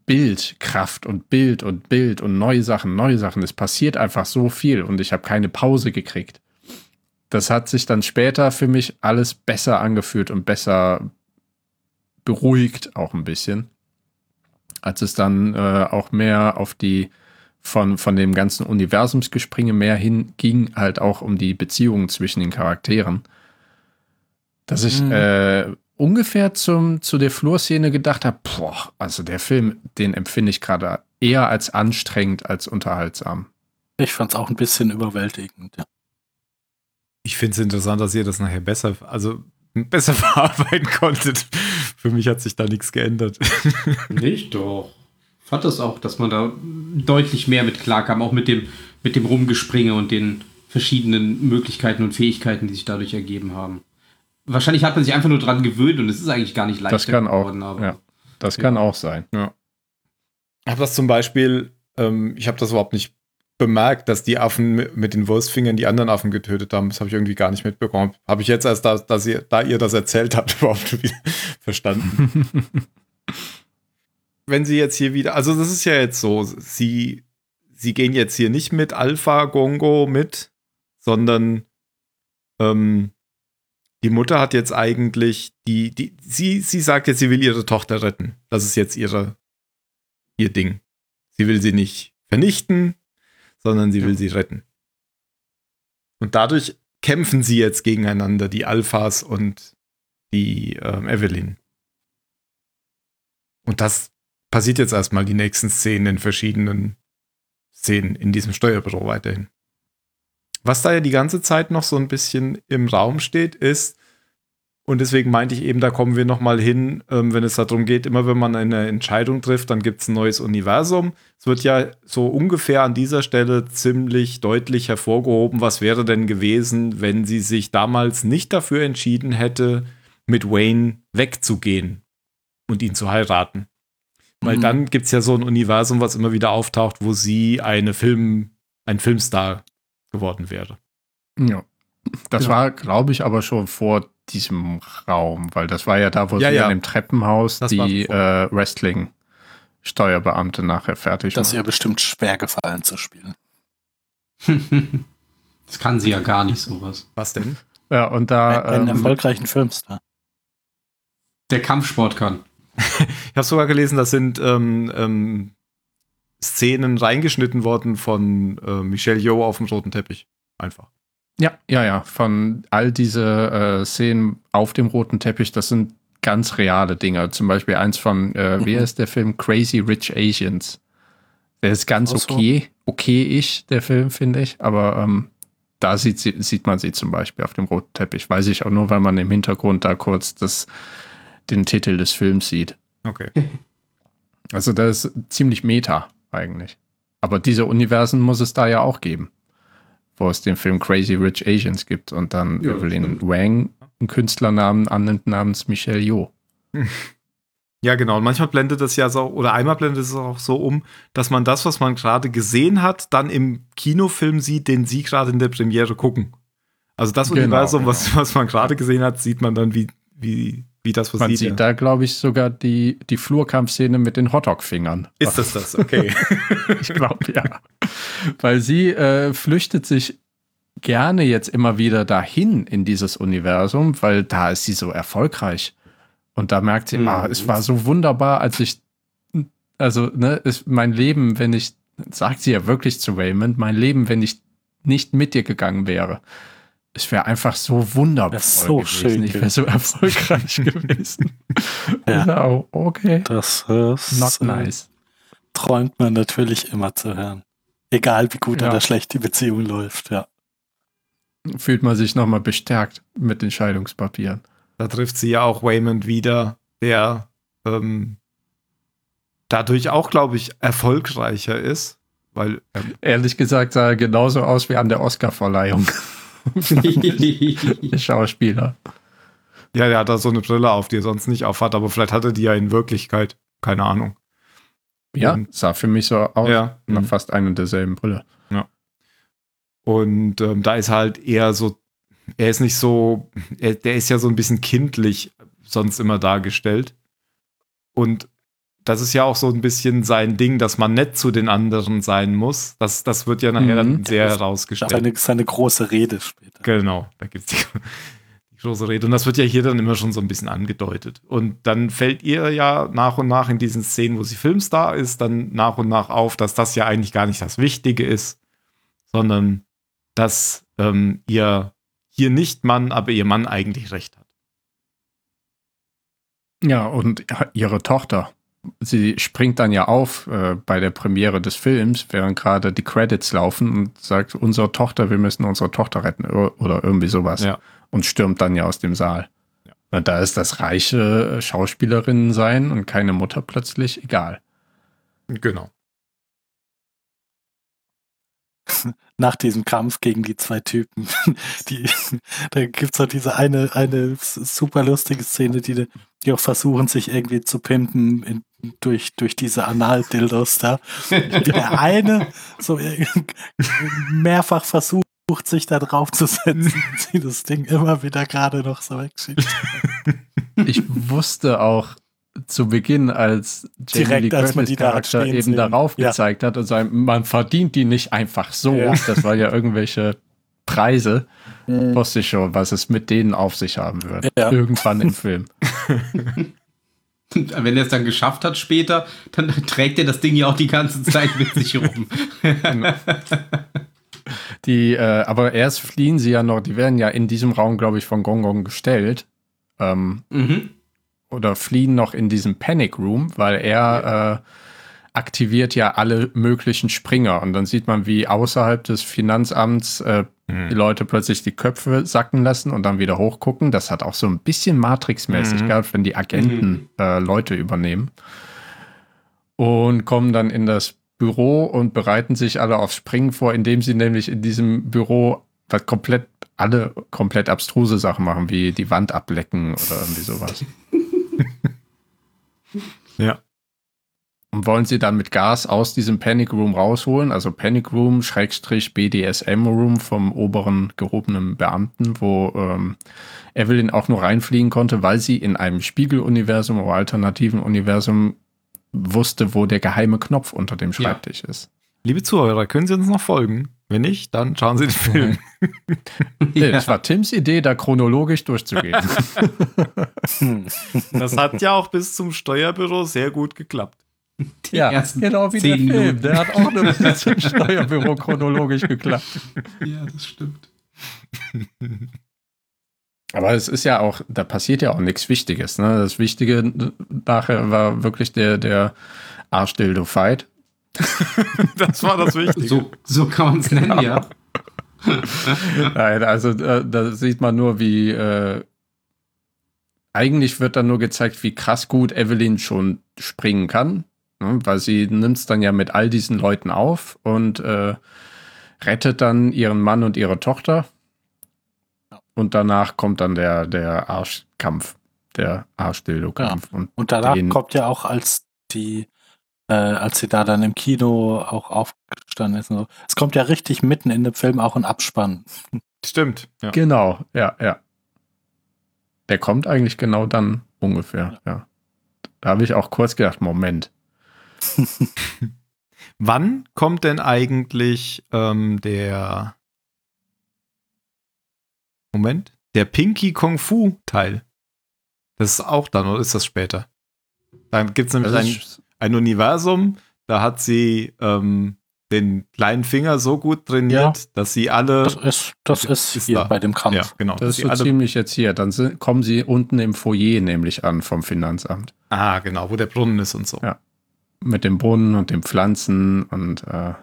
Bildkraft und Bild und Bild und neue Sachen, neue Sachen. Es passiert einfach so viel und ich habe keine Pause gekriegt. Das hat sich dann später für mich alles besser angefühlt und besser beruhigt auch ein bisschen. als es dann äh, auch mehr auf die von, von dem ganzen Universumsgespringe mehr hin ging, halt auch um die Beziehungen zwischen den Charakteren. Dass ich mhm. äh, ungefähr zum, zu der Flurszene gedacht habe, boah, also der Film, den empfinde ich gerade eher als anstrengend als unterhaltsam. Ich fand es auch ein bisschen überwältigend, ja. Ich finde es interessant, dass ihr das nachher besser, also besser verarbeiten konntet. Für mich hat sich da nichts geändert. Nicht doch. Ich fand das auch, dass man da deutlich mehr mit klarkam, auch mit dem, mit dem Rumgespringe und den verschiedenen Möglichkeiten und Fähigkeiten, die sich dadurch ergeben haben. Wahrscheinlich hat man sich einfach nur dran gewöhnt und es ist eigentlich gar nicht leichter geworden. Das kann auch, ja. Das kann auch sein. Ja. Ich habe das zum Beispiel, ähm, ich habe das überhaupt nicht bemerkt, dass die Affen mit den Wurstfingern die anderen Affen getötet haben. Das habe ich irgendwie gar nicht mitbekommen. Habe ich jetzt erst, da, dass ihr, da ihr das erzählt habt, überhaupt wieder verstanden. Wenn sie jetzt hier wieder, also das ist ja jetzt so, sie, sie gehen jetzt hier nicht mit Alpha Gongo mit, sondern ähm, die Mutter hat jetzt eigentlich, die, die, sie, sie sagt jetzt, sie will ihre Tochter retten. Das ist jetzt ihre, ihr Ding. Sie will sie nicht vernichten, sondern sie will ja. sie retten. Und dadurch kämpfen sie jetzt gegeneinander, die Alphas und die ähm, Evelyn. Und das passiert jetzt erstmal die nächsten Szenen in verschiedenen Szenen in diesem Steuerbüro weiterhin. Was da ja die ganze Zeit noch so ein bisschen im Raum steht, ist, und deswegen meinte ich eben, da kommen wir nochmal hin, ähm, wenn es darum geht, immer wenn man eine Entscheidung trifft, dann gibt es ein neues Universum. Es wird ja so ungefähr an dieser Stelle ziemlich deutlich hervorgehoben, was wäre denn gewesen, wenn sie sich damals nicht dafür entschieden hätte, mit Wayne wegzugehen und ihn zu heiraten. Weil mhm. dann gibt es ja so ein Universum, was immer wieder auftaucht, wo sie eine Film, ein Filmstar geworden wäre. Ja. Das ja. war, glaube ich, aber schon vor diesem Raum, weil das war ja da, wo ja, sie ja. in dem Treppenhaus das die äh, Wrestling-Steuerbeamte nachher fertig Das macht. Ist ihr bestimmt schwer gefallen zu spielen. Das kann sie ja gar nicht, sowas. Was denn? Ja, und da einen ähm, erfolgreichen Filmstar. Der Kampfsport kann. Ich habe sogar gelesen, das sind ähm, ähm, Szenen reingeschnitten worden von äh, Michelle Yeoh auf dem roten Teppich. Einfach. Ja, ja, ja. Von all diese äh, Szenen auf dem roten Teppich, das sind ganz reale Dinger. Zum Beispiel eins von, äh, mhm. wie heißt der Film? Crazy Rich Asians. Der ist ganz also. okay, okay-ish, der Film, finde ich. Aber ähm, da sieht, sieht man sie zum Beispiel auf dem roten Teppich. Weiß ich auch nur, weil man im Hintergrund da kurz das, den Titel des Films sieht. Okay. Also das ist ziemlich meta eigentlich. Aber diese Universen muss es da ja auch geben, wo es den Film Crazy Rich Asians gibt und dann ja, Evelyn Wang einen Künstlernamen annimmt namens Michelle Yeoh. Ja, genau. Und manchmal blendet das ja so, oder einmal blendet es auch so um, dass man das, was man gerade gesehen hat, dann im Kinofilm sieht, den sie gerade in der Premiere gucken. Also das genau, Universum, genau. Was, was man gerade gesehen hat, sieht man dann wie, wie, wie das, was man sieht. Man sieht da, glaube ich, sogar die, die Flurkampfszene mit den Hotdog-Fingern. Ist das das? Okay. Ich glaube, ja. Weil sie äh, flüchtet sich gerne jetzt immer wieder dahin in dieses Universum, weil da ist sie so erfolgreich. Und da merkt sie, mhm. ah, es war so wunderbar, als ich, also, ne, ist mein Leben, wenn ich, sagt sie ja wirklich zu Raymond, mein Leben, wenn ich nicht mit dir gegangen wäre. Es wäre einfach so wunderbar so gewesen. Ich wäre so erfolgreich gewesen. Ja. Genau, okay. Das ist not nice. Träumt man natürlich immer zu hören. Egal, wie gut ja. oder schlecht die Beziehung läuft, ja. Fühlt man sich nochmal bestärkt mit den Scheidungspapieren. Da trifft sie ja auch Waymond wieder, der ähm, dadurch auch, glaube ich, erfolgreicher ist. Weil ähm, ehrlich gesagt sah er genauso aus wie an der Oscar-Verleihung. Der Schauspieler. Ja, der hat da so eine Brille auf, die er sonst nicht aufhat, aber vielleicht hatte die ja in Wirklichkeit, keine Ahnung. Ja, und sah für mich so aus, ja. nach mhm. fast ein und derselben Brille. Ja. Und ähm, da ist halt eher so, er ist nicht so, er, der ist ja so ein bisschen kindlich sonst immer dargestellt. Und das ist ja auch so ein bisschen sein Ding, dass man nett zu den anderen sein muss. Das, das wird ja nachher mhm. dann sehr herausgestellt. Das ist eine, das ist eine große Rede später. Genau, da gibt es die, die große Rede. Und das wird ja hier dann immer schon so ein bisschen angedeutet. Und dann fällt ihr ja nach und nach in diesen Szenen, wo sie Filmstar ist, dann nach und nach auf, dass das ja eigentlich gar nicht das Wichtige ist, sondern dass ähm, ihr hier nicht Mann, aber ihr Mann eigentlich recht hat. Ja, und ihre Tochter. Sie springt dann ja auf äh, bei der Premiere des Films, während gerade die Credits laufen und sagt, unsere Tochter, wir müssen unsere Tochter retten oder irgendwie sowas. Ja. Und stürmt dann ja aus dem Saal. Ja. Na, da ist das reiche Schauspielerinnen sein und keine Mutter plötzlich egal. Genau. Nach diesem Kampf gegen die zwei Typen. Die, da gibt es halt diese eine, eine super lustige Szene, die, die auch versuchen, sich irgendwie zu pimpen in, durch, durch diese Anal-Dildos da. Der eine so mehrfach versucht, sich da drauf zu setzen, sie das Ding immer wieder gerade noch so wegschiebt. Ich wusste auch zu Beginn, als Jamie Lee Curtis Charakter eben sehen. darauf ja. gezeigt hat und sagt, man verdient die nicht einfach so. Ja. Das waren ja irgendwelche Preise. Mhm. Wusste ich schon, was es mit denen auf sich haben würde. Ja. Irgendwann im Film. Wenn er es dann geschafft hat später, dann trägt er das Ding ja auch die ganze Zeit mit sich rum. die, äh, aber erst fliehen sie ja noch, die werden ja in diesem Raum, glaube ich, von Gong Gong gestellt. Ähm, mhm. Oder fliehen noch in diesem Panic Room, weil er äh, aktiviert ja alle möglichen Springer. Und dann sieht man, wie außerhalb des Finanzamts äh, mhm. die Leute plötzlich die Köpfe sacken lassen und dann wieder hochgucken. Das hat auch so ein bisschen Matrix-mäßig mhm. gehabt, wenn die Agenten mhm. äh, Leute übernehmen. Und kommen dann in das Büro und bereiten sich alle aufs Springen vor, indem sie nämlich in diesem Büro was komplett, alle komplett abstruse Sachen machen, wie die Wand ablecken oder irgendwie sowas. Ja. Und wollen sie dann mit Gas aus diesem Panic Room rausholen, also Panic Room Schrägstrich B D S M Room vom oberen gehobenen Beamten, wo ähm, Evelyn auch nur reinfliegen konnte, weil sie in einem Spiegeluniversum oder alternativen Universum wusste, wo der geheime Knopf unter dem Schreibtisch ja. ist. Liebe Zuhörer, können Sie uns noch folgen? Wenn nicht, dann schauen Sie den Film. Ja. Das war Tims Idee, da chronologisch durchzugehen. Das hat ja auch bis zum Steuerbüro sehr gut geklappt. Die ja, genau wie der Film. Minuten. Der hat auch nur bis zum Steuerbüro chronologisch geklappt. Ja, das stimmt. Aber es ist ja auch, da passiert ja auch nichts Wichtiges. Ne? Das Wichtige nachher war wirklich der, der Arschdildo-Fight. Das war das Wichtige. So, so kann man es nennen, ja. Nein, also da, da sieht man nur, wie äh, eigentlich wird dann nur gezeigt, wie krass gut Evelyn schon springen kann, ne? Weil sie nimmt es dann ja mit all diesen Leuten auf und äh, rettet dann ihren Mann und ihre Tochter und danach kommt dann der, der Arschkampf, der Arschdildo-Kampf. Ja. Und, und danach kommt ja auch als die Äh, als sie da dann im Kino auch aufgestanden ist. Und so. Es kommt ja richtig mitten in dem Film auch ein Abspann. Stimmt. Ja. Genau, ja, ja. Der kommt eigentlich genau dann ungefähr, ja. ja. Da habe ich auch kurz gedacht, Moment. Wann kommt denn eigentlich ähm, der Moment, der Pinky Kung Fu Teil? Das ist auch dann, oder ist das später? Dann gibt es nämlich einen Ein Universum, da hat sie ähm, den kleinen Finger so gut trainiert, ja, dass sie alle... Das ist, das ist, ist hier da. bei dem Kampf. Ja, genau. Das ist so ziemlich jetzt hier. Dann sind, kommen sie unten im Foyer nämlich an vom Finanzamt. Ah, genau, wo der Brunnen ist und so. Ja. Mit dem Brunnen und den Pflanzen und... Äh,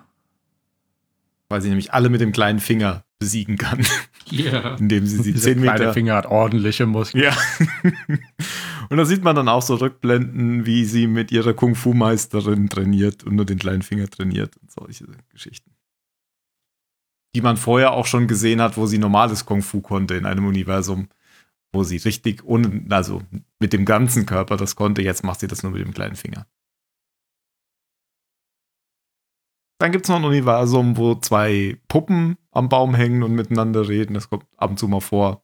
weil sie nämlich alle mit dem kleinen Finger besiegen kann. Yeah. Indem sie sie zehn Meter... Der kleine Finger hat ordentliche Muskeln. Ja. Und da sieht man dann auch so Rückblenden, wie sie mit ihrer Kung-Fu-Meisterin trainiert und nur den kleinen Finger trainiert und solche Geschichten. Die man vorher auch schon gesehen hat, wo sie normales Kung-Fu konnte in einem Universum, wo sie richtig, ohne, also mit dem ganzen Körper das konnte, jetzt macht sie das nur mit dem kleinen Finger. Dann gibt es noch ein Universum, wo zwei Puppen am Baum hängen und miteinander reden, das kommt ab und zu mal vor.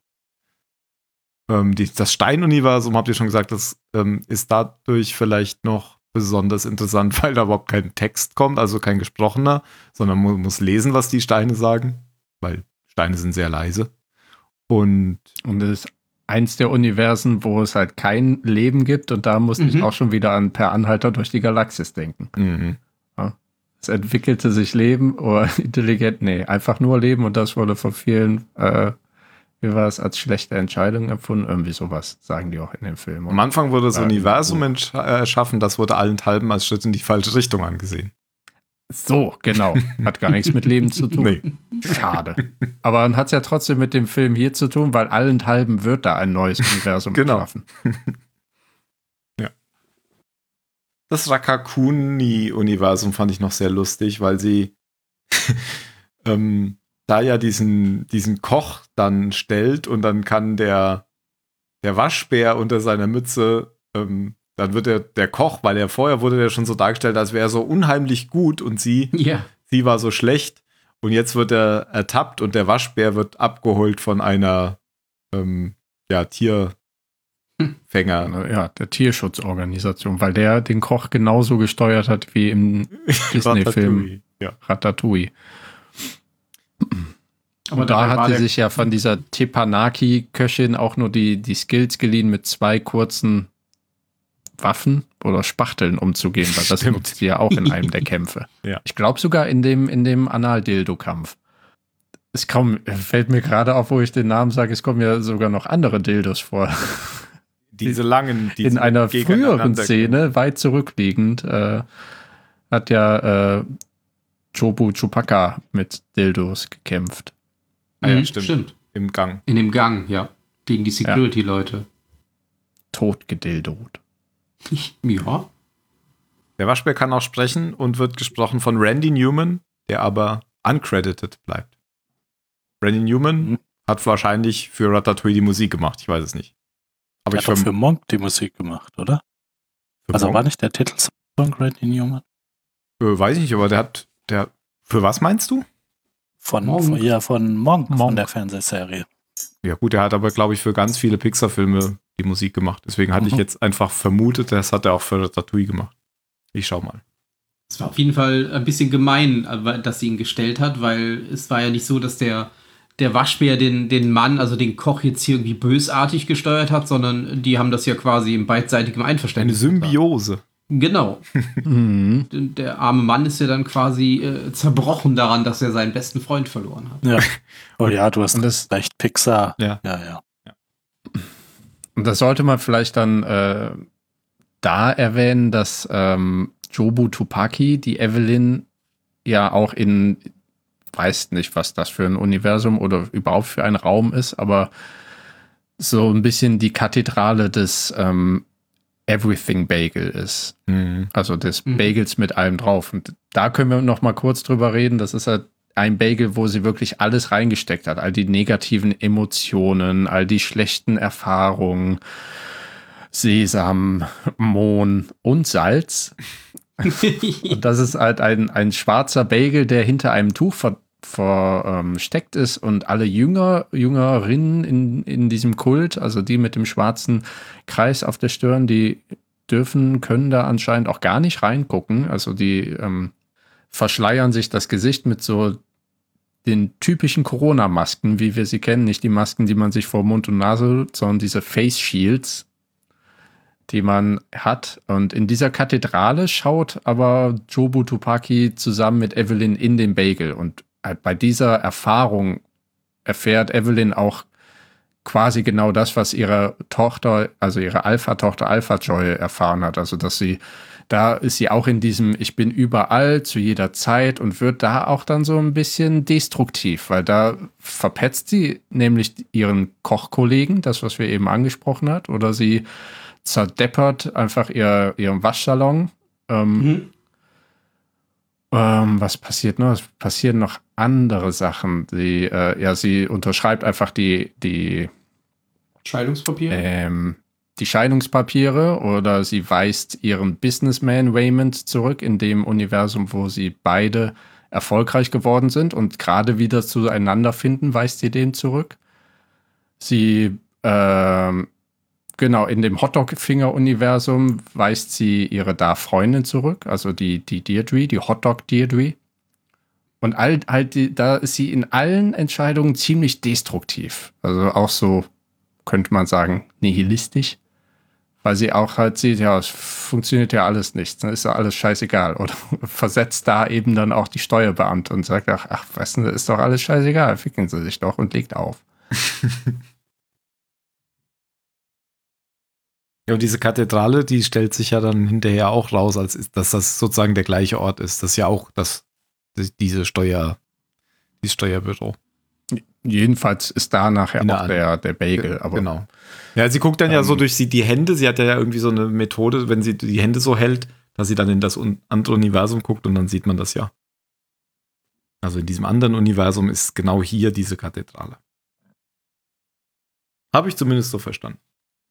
Die, das Steinuniversum, habt ihr schon gesagt, das ähm, ist dadurch vielleicht noch besonders interessant, weil da überhaupt kein Text kommt, also kein gesprochener, sondern man muss lesen, was die Steine sagen, weil Steine sind sehr leise. Und, und es ist eins der Universen, wo es halt kein Leben gibt. Und da musste mhm. ich auch schon wieder an Per Anhalter durch die Galaxis denken. Mhm. Ja. Es entwickelte sich Leben oder intelligent, nee, einfach nur Leben. Und das wurde von vielen, äh, wie war es, als schlechte Entscheidung empfunden. Irgendwie sowas sagen die auch in dem Film. Und am Anfang wurde das Universum äh, erschaffen, das wurde allenthalben als Schritt in die falsche Richtung angesehen. So, genau. Hat gar nichts mit Leben zu tun. Nee. Schade. Aber man hat es ja trotzdem mit dem Film hier zu tun, weil allenthalben wird da ein neues Universum genau. geschaffen. Ja. Das Raccacoonie-Universum fand ich noch sehr lustig, weil sie ähm, da ja diesen, diesen Koch dann stellt und dann kann der, der Waschbär unter seiner Mütze ähm, dann wird der, der Koch, weil er vorher wurde der schon so dargestellt, als wäre er so unheimlich gut und sie, yeah. sie war so schlecht. Und jetzt wird er ertappt und der Waschbär wird abgeholt von einer ähm, ja, Tierfänger. Hm. Ja, der Tierschutzorganisation, weil der den Koch genauso gesteuert hat wie im Disney-Film Ratatouille. Ja. Ratatouille. Aber und da hatte sich ja von dieser Tepanaki-Köchin auch nur die, die Skills geliehen mit zwei kurzen Waffen oder Spachteln umzugehen, weil das Stimmt. nutzt sie ja auch in einem der Kämpfe. Ja. Ich glaube sogar in dem, in dem Anal-Dildo-Kampf. Es kaum, fällt mir gerade auf, wo ich den Namen sage, es kommen ja sogar noch andere Dildos vor. Diese langen, die in einer früheren Szene, weit zurückliegend, äh, hat ja äh, Jobu Tupaki mit Dildos gekämpft. Ah, ja, stimmt. stimmt. Im Gang. In dem Gang, ja. Gegen die Security-Leute. Ja. Totgedildot. Ja. Der Waschbär kann auch sprechen und wird gesprochen von Randy Newman, der aber uncredited bleibt. Randy Newman mhm. hat wahrscheinlich für Ratatouille die Musik gemacht, ich weiß es nicht. Aber der ich hat für Monk die Musik gemacht, oder? Für also Monk? War nicht der Titelsong Randy Newman? Äh, weiß ich nicht, aber der hat, der, für was meinst du? Von Monk, von, ja, von, Monk, Monk. Von der Fernsehserie. Ja gut, er hat aber, glaube ich, für ganz viele Pixar-Filme die Musik gemacht. Deswegen hatte mhm. ich jetzt einfach vermutet, das hat er auch für Ratatouille gemacht. Ich schau mal. Es war auf jeden Fall ein bisschen gemein, dass sie ihn gestellt hat, weil es war ja nicht so, dass der, der Waschbär den, den Mann, also den Koch jetzt hier irgendwie bösartig gesteuert hat, sondern die haben das ja quasi im beidseitigen Einverständnis. Eine Symbiose. Genau. Der arme Mann ist ja dann quasi äh, zerbrochen daran, dass er seinen besten Freund verloren hat. Ja. Oh ja, du hast Und das recht, Pixar. Ja, ja, ja. ja. Und das sollte man vielleicht dann äh, da erwähnen, dass ähm, Jobu Tupaki, die Evelyn, ja auch in, weiß nicht, was das für ein Universum oder überhaupt für ein Raum ist, aber so ein bisschen die Kathedrale des ähm, Everything-Bagel ist. Mhm. Also des Bagels mhm. mit allem drauf. Und da können wir noch mal kurz drüber reden. Das ist halt ein Bagel, wo sie wirklich alles reingesteckt hat. All die negativen Emotionen, all die schlechten Erfahrungen, Sesam, Mohn und Salz. Und das ist halt ein, ein schwarzer Bagel, der hinter einem Tuch ver, versteckt ist und alle Jünger, Jüngerinnen in, in diesem Kult, also die mit dem schwarzen Kreis auf der Stirn, die dürfen, können da anscheinend auch gar nicht reingucken. Also die ähm, verschleiern sich das Gesicht mit so den typischen Corona-Masken, wie wir sie kennen. Nicht die Masken, die man sich vor Mund und Nase lügt, sondern diese Face-Shields, die man hat. Und in dieser Kathedrale schaut aber Jobu Tupaki zusammen mit Evelyn in den Bagel. Und halt bei dieser Erfahrung erfährt Evelyn auch quasi genau das, was ihre Tochter, also ihre Alpha-Tochter Alpha-Joy erfahren hat. Also dass sie Da ist sie auch in diesem, ich bin überall, zu jeder Zeit und wird da auch dann so ein bisschen destruktiv, weil da verpetzt sie nämlich ihren Kochkollegen, das, was wir eben angesprochen hat, oder sie zerdeppert einfach ihr, ihren Waschsalon. Ähm, mhm. ähm, was passiert noch? Es passieren noch andere Sachen. Die, äh, ja, sie unterschreibt einfach die, die Scheidungspapiere. Ähm, die Scheidungspapiere oder sie weist ihren Businessman Waymond zurück in dem Universum, wo sie beide erfolgreich geworden sind und gerade wieder zueinander finden, weist sie dem zurück. Sie, äh, genau, in dem Hotdog-Finger-Universum weist sie ihre Da-Freundin zurück, also die, die Deirdre, die Hotdog-Deirdre. Und all, halt die, da ist sie in allen Entscheidungen ziemlich destruktiv. Also auch so könnte man sagen, nihilistisch, weil sie auch halt sieht, ja, es funktioniert ja alles nicht, dann ist ja alles scheißegal. Oder versetzt da eben dann auch die Steuerbeamte und sagt, ach, ach weißt du, das ist doch alles scheißegal, ficken sie sich doch und legt auf. Ja, und diese Kathedrale, die stellt sich ja dann hinterher auch raus, als dass das sozusagen der gleiche Ort ist. Das ist ja auch das, diese Steuer, dieses Steuerbüro. Jedenfalls ist da nachher in auch der, der Bagel. Aber, genau. Ja, sie guckt dann ähm, ja so durch sie die Hände. Sie hat ja irgendwie so eine Methode, wenn sie die Hände so hält, dass sie dann in das andere Universum guckt und dann sieht man das ja. Also in diesem anderen Universum ist genau hier diese Kathedrale. Habe ich zumindest so verstanden.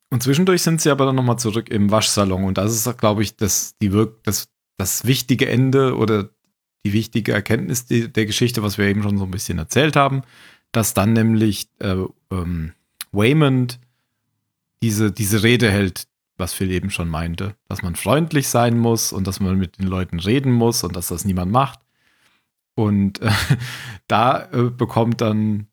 Und zwischendurch sind sie aber dann nochmal zurück im Waschsalon. Und das ist, glaube ich, das, die wirk- das, das wichtige Ende oder die wichtige Erkenntnis die, der Geschichte, was wir eben schon so ein bisschen erzählt haben, dass dann nämlich äh, ähm, Waymond diese, diese Rede hält, was Phil eben schon meinte, dass man freundlich sein muss und dass man mit den Leuten reden muss und dass das niemand macht. Und äh, da äh, bekommt dann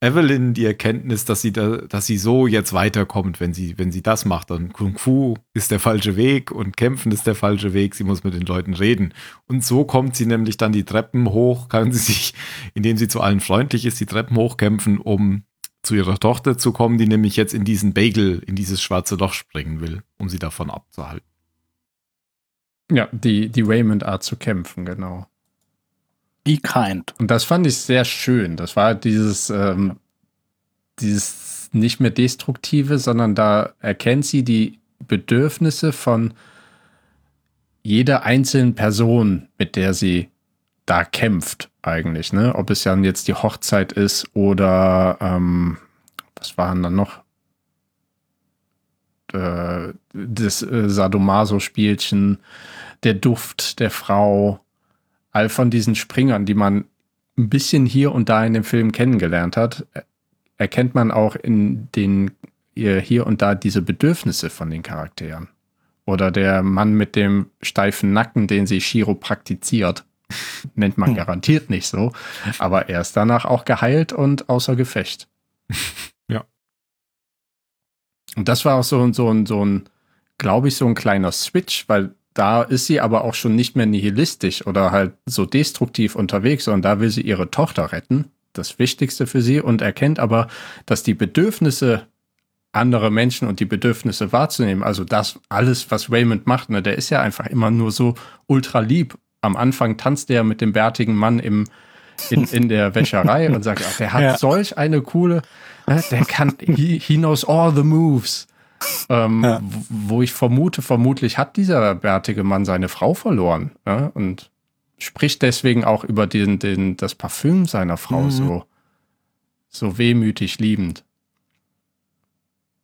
Evelyn die Erkenntnis, dass sie, da, dass sie so jetzt weiterkommt, wenn sie, wenn sie das macht. Dann Kung Fu ist der falsche Weg und Kämpfen ist der falsche Weg. Sie muss mit den Leuten reden. Und so kommt sie nämlich dann die Treppen hoch, kann sie sich, indem sie zu allen freundlich ist, die Treppen hochkämpfen, um zu ihrer Tochter zu kommen, die nämlich jetzt in diesen Bagel, in dieses schwarze Loch springen will, um sie davon abzuhalten. Ja, die, die Waymond-Art zu kämpfen, genau. Kind. Und das fand ich sehr schön. Das war dieses, ähm, dieses nicht mehr Destruktive, sondern da erkennt sie die Bedürfnisse von jeder einzelnen Person, mit der sie da kämpft eigentlich. Ne? Ob es dann jetzt die Hochzeit ist oder ähm, was waren dann noch? Äh, das äh, Sadomaso-Spielchen, der Duft der Frau, all von diesen Springern, die man ein bisschen hier und da in dem Film kennengelernt hat, erkennt man auch in den hier und da diese Bedürfnisse von den Charakteren. Oder der Mann mit dem steifen Nacken, den sie Shiro praktiziert, nennt man garantiert nicht so, aber er ist danach auch geheilt und außer Gefecht. Ja. Und das war auch so ein, so ein, so ein, glaube ich, so ein kleiner Switch, weil da ist sie aber auch schon nicht mehr nihilistisch oder halt so destruktiv unterwegs, sondern da will sie ihre Tochter retten, das Wichtigste für sie, und erkennt aber, dass die Bedürfnisse anderer Menschen und die Bedürfnisse wahrzunehmen, also das alles, was Waymond macht, ne, der ist ja einfach immer nur so ultra lieb. Am Anfang tanzt der mit dem bärtigen Mann im, in, in der Wäscherei und sagt, ach, der hat ja solch eine coole, ne, der kann, he, he knows all the moves. Ähm, ja. Wo ich vermute, vermutlich hat dieser bärtige Mann seine Frau verloren, ja, und spricht deswegen auch über den, den, das Parfüm seiner Frau mhm. so, so wehmütig liebend.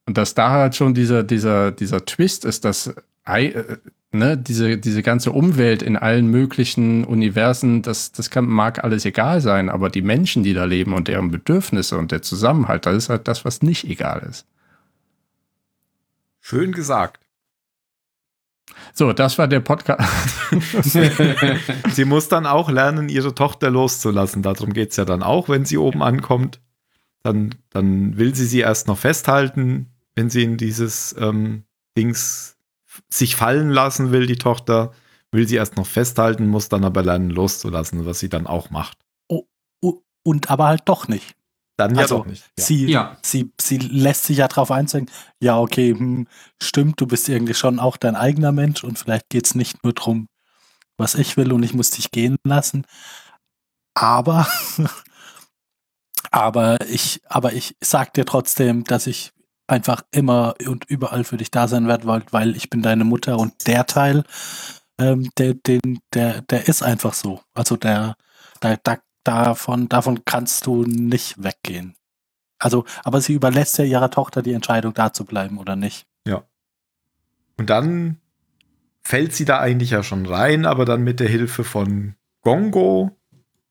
Und dass da halt schon dieser, dieser, dieser Twist ist, dass äh, ne, diese, diese ganze Umwelt in allen möglichen Universen, das, das kann, mag alles egal sein, aber die Menschen, die da leben und deren Bedürfnisse und der Zusammenhalt, das ist halt das, was nicht egal ist. Schön gesagt. So, das war der Podcast. Sie muss dann auch lernen, ihre Tochter loszulassen. Darum geht es ja dann auch, wenn sie oben ankommt. Dann, dann will sie sie erst noch festhalten, wenn sie in dieses ähm, Dings sich fallen lassen will, die Tochter. Will sie erst noch festhalten, muss dann aber lernen, loszulassen, was sie dann auch macht. Oh, oh, und aber halt doch nicht. Dann ja also, doch nicht. Ja. Sie, ja. Sie, sie lässt sich ja drauf einzeigen, ja okay, hm, stimmt, du bist irgendwie schon auch dein eigener Mensch und vielleicht geht es nicht nur drum, was ich will und ich muss dich gehen lassen, aber aber ich, aber ich sag dir trotzdem, dass ich einfach immer und überall für dich da sein werde, weil, weil ich bin deine Mutter und der Teil, ähm, der, den, der, der ist einfach so. Also der, der, der Davon, davon kannst du nicht weggehen. Also, aber sie überlässt ja ihrer Tochter die Entscheidung, da zu bleiben oder nicht. Ja. Und dann fällt sie da eigentlich ja schon rein, aber dann mit der Hilfe von Gongo.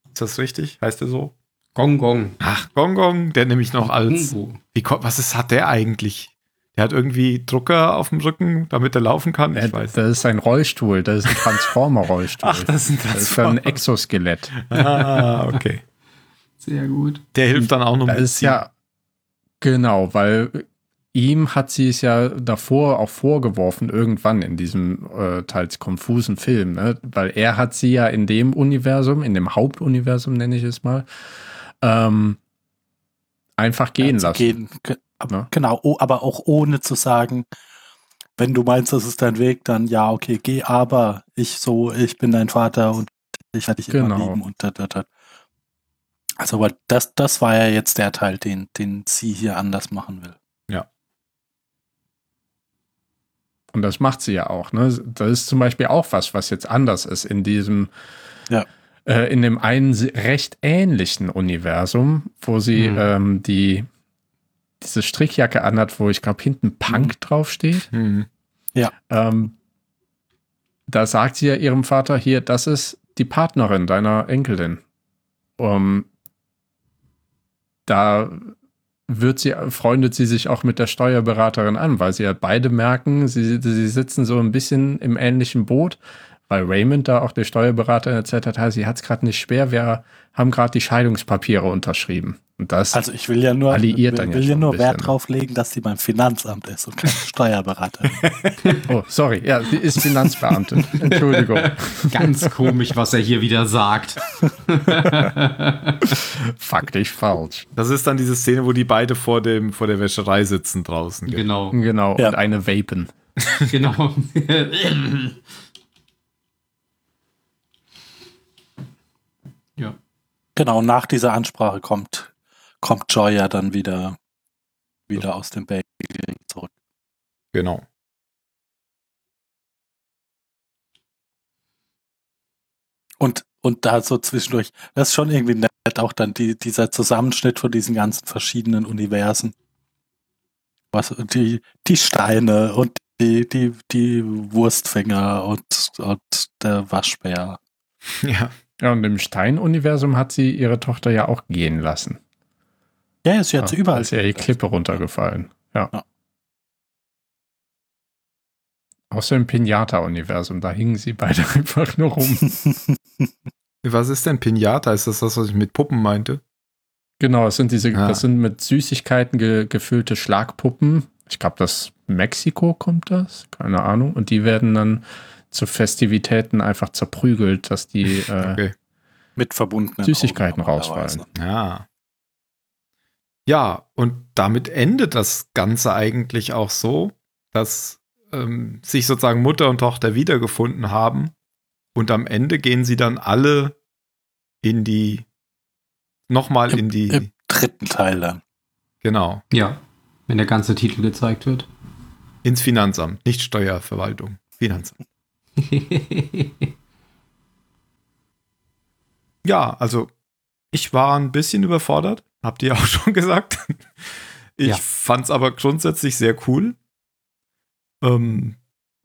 Ist das richtig? Heißt er so? Gong Gong. Ach, Gong Gong, der nämlich noch als. Wie, was ist, hat der eigentlich? Der hat irgendwie Drucker auf dem Rücken, damit er laufen kann. Ich weiß. Das ist ein Rollstuhl, das ist ein Transformer-Rollstuhl. Ach, das ist ein Transformer. Das ist ein Exoskelett. Ah, okay. Sehr gut. Der hilft dann auch noch ein bisschen. Ja, genau, weil ihm hat sie es ja davor auch vorgeworfen, irgendwann in diesem äh, teils konfusen Film, ne? Weil er hat sie ja in dem Universum, in dem Hauptuniversum nenne ich es mal, ähm, einfach gehen lassen. Gehen, ne? Genau, aber auch ohne zu sagen, wenn du meinst, das ist dein Weg, dann ja, okay, geh, aber ich so, ich bin dein Vater und ich werde dich genau. immer lieben und da, da, da. Also, weil das, das war ja jetzt der Teil, den, den sie hier anders machen will. Ja. Und das macht sie ja auch, ne? Das ist zum Beispiel auch was, was jetzt anders ist in diesem, ja. äh, in dem einen recht ähnlichen Universum, wo sie mhm. ähm, die, diese Strickjacke anhat, wo ich glaube, hinten Punk mhm. draufsteht. Mhm. Ja. Ähm, da sagt sie ja ihrem Vater hier, das ist die Partnerin deiner Enkelin. Um, da wird sie, freundet sie sich auch mit der Steuerberaterin an, weil sie ja beide merken, sie, sie sitzen so ein bisschen im ähnlichen Boot, weil Raymond da auch der Steuerberater erzählt hat, sie hat es gerade nicht schwer, wir haben gerade die Scheidungspapiere unterschrieben. Und das also ich will ja nur, alliiert will, will ja nur Wert drauf legen, dass sie beim Finanzamt ist und keine Steuerberaterin. Oh, sorry, ja, sie ist Finanzbeamtin. Entschuldigung. Ganz komisch, was er hier wieder sagt. Faktisch falsch. Das ist dann diese Szene, wo die beide vor dem vor der Wäscherei sitzen draußen. Genau. Genau, ja. Und eine vapen. Genau. Ja. Genau, nach dieser Ansprache kommt kommt Joy ja dann wieder, wieder aus dem Baby zurück. Genau. Und, und da so zwischendurch, das ist schon irgendwie nett, auch dann die, dieser Zusammenschnitt von diesen ganzen verschiedenen Universen. Was, die, die Steine und die, die, die Wurstfinger und, und der Waschbär. Ja. Ja, und im Steinuniversum hat sie ihre Tochter ja auch gehen lassen. Ja, ist jetzt ja, überall. Ist ja die Klippe runtergefallen. Ja. ja. Aus dem Pinata-Universum, da hingen sie beide einfach nur rum. Was ist denn Pinata? Ist das das, was ich mit Puppen meinte? Genau, es sind diese, ah. das sind mit Süßigkeiten ge- gefüllte Schlagpuppen. Ich glaube, das Mexiko kommt das, keine Ahnung. Und die werden dann zu Festivitäten einfach zerprügelt, dass die äh, okay. mit verbundenen Süßigkeiten rausfallen. Ja. Ja, und damit endet das Ganze eigentlich auch so, dass ähm, sich sozusagen Mutter und Tochter wiedergefunden haben und am Ende gehen sie dann alle in die, nochmal in die... Im dritten Teil dann. Genau. Ja, wenn der ganze Titel gezeigt wird. Ins Finanzamt, nicht Steuerverwaltung, Finanzamt. Ja, also ich war ein bisschen überfordert, habt ihr auch schon gesagt. Ich ja. fand's aber grundsätzlich sehr cool. Ähm,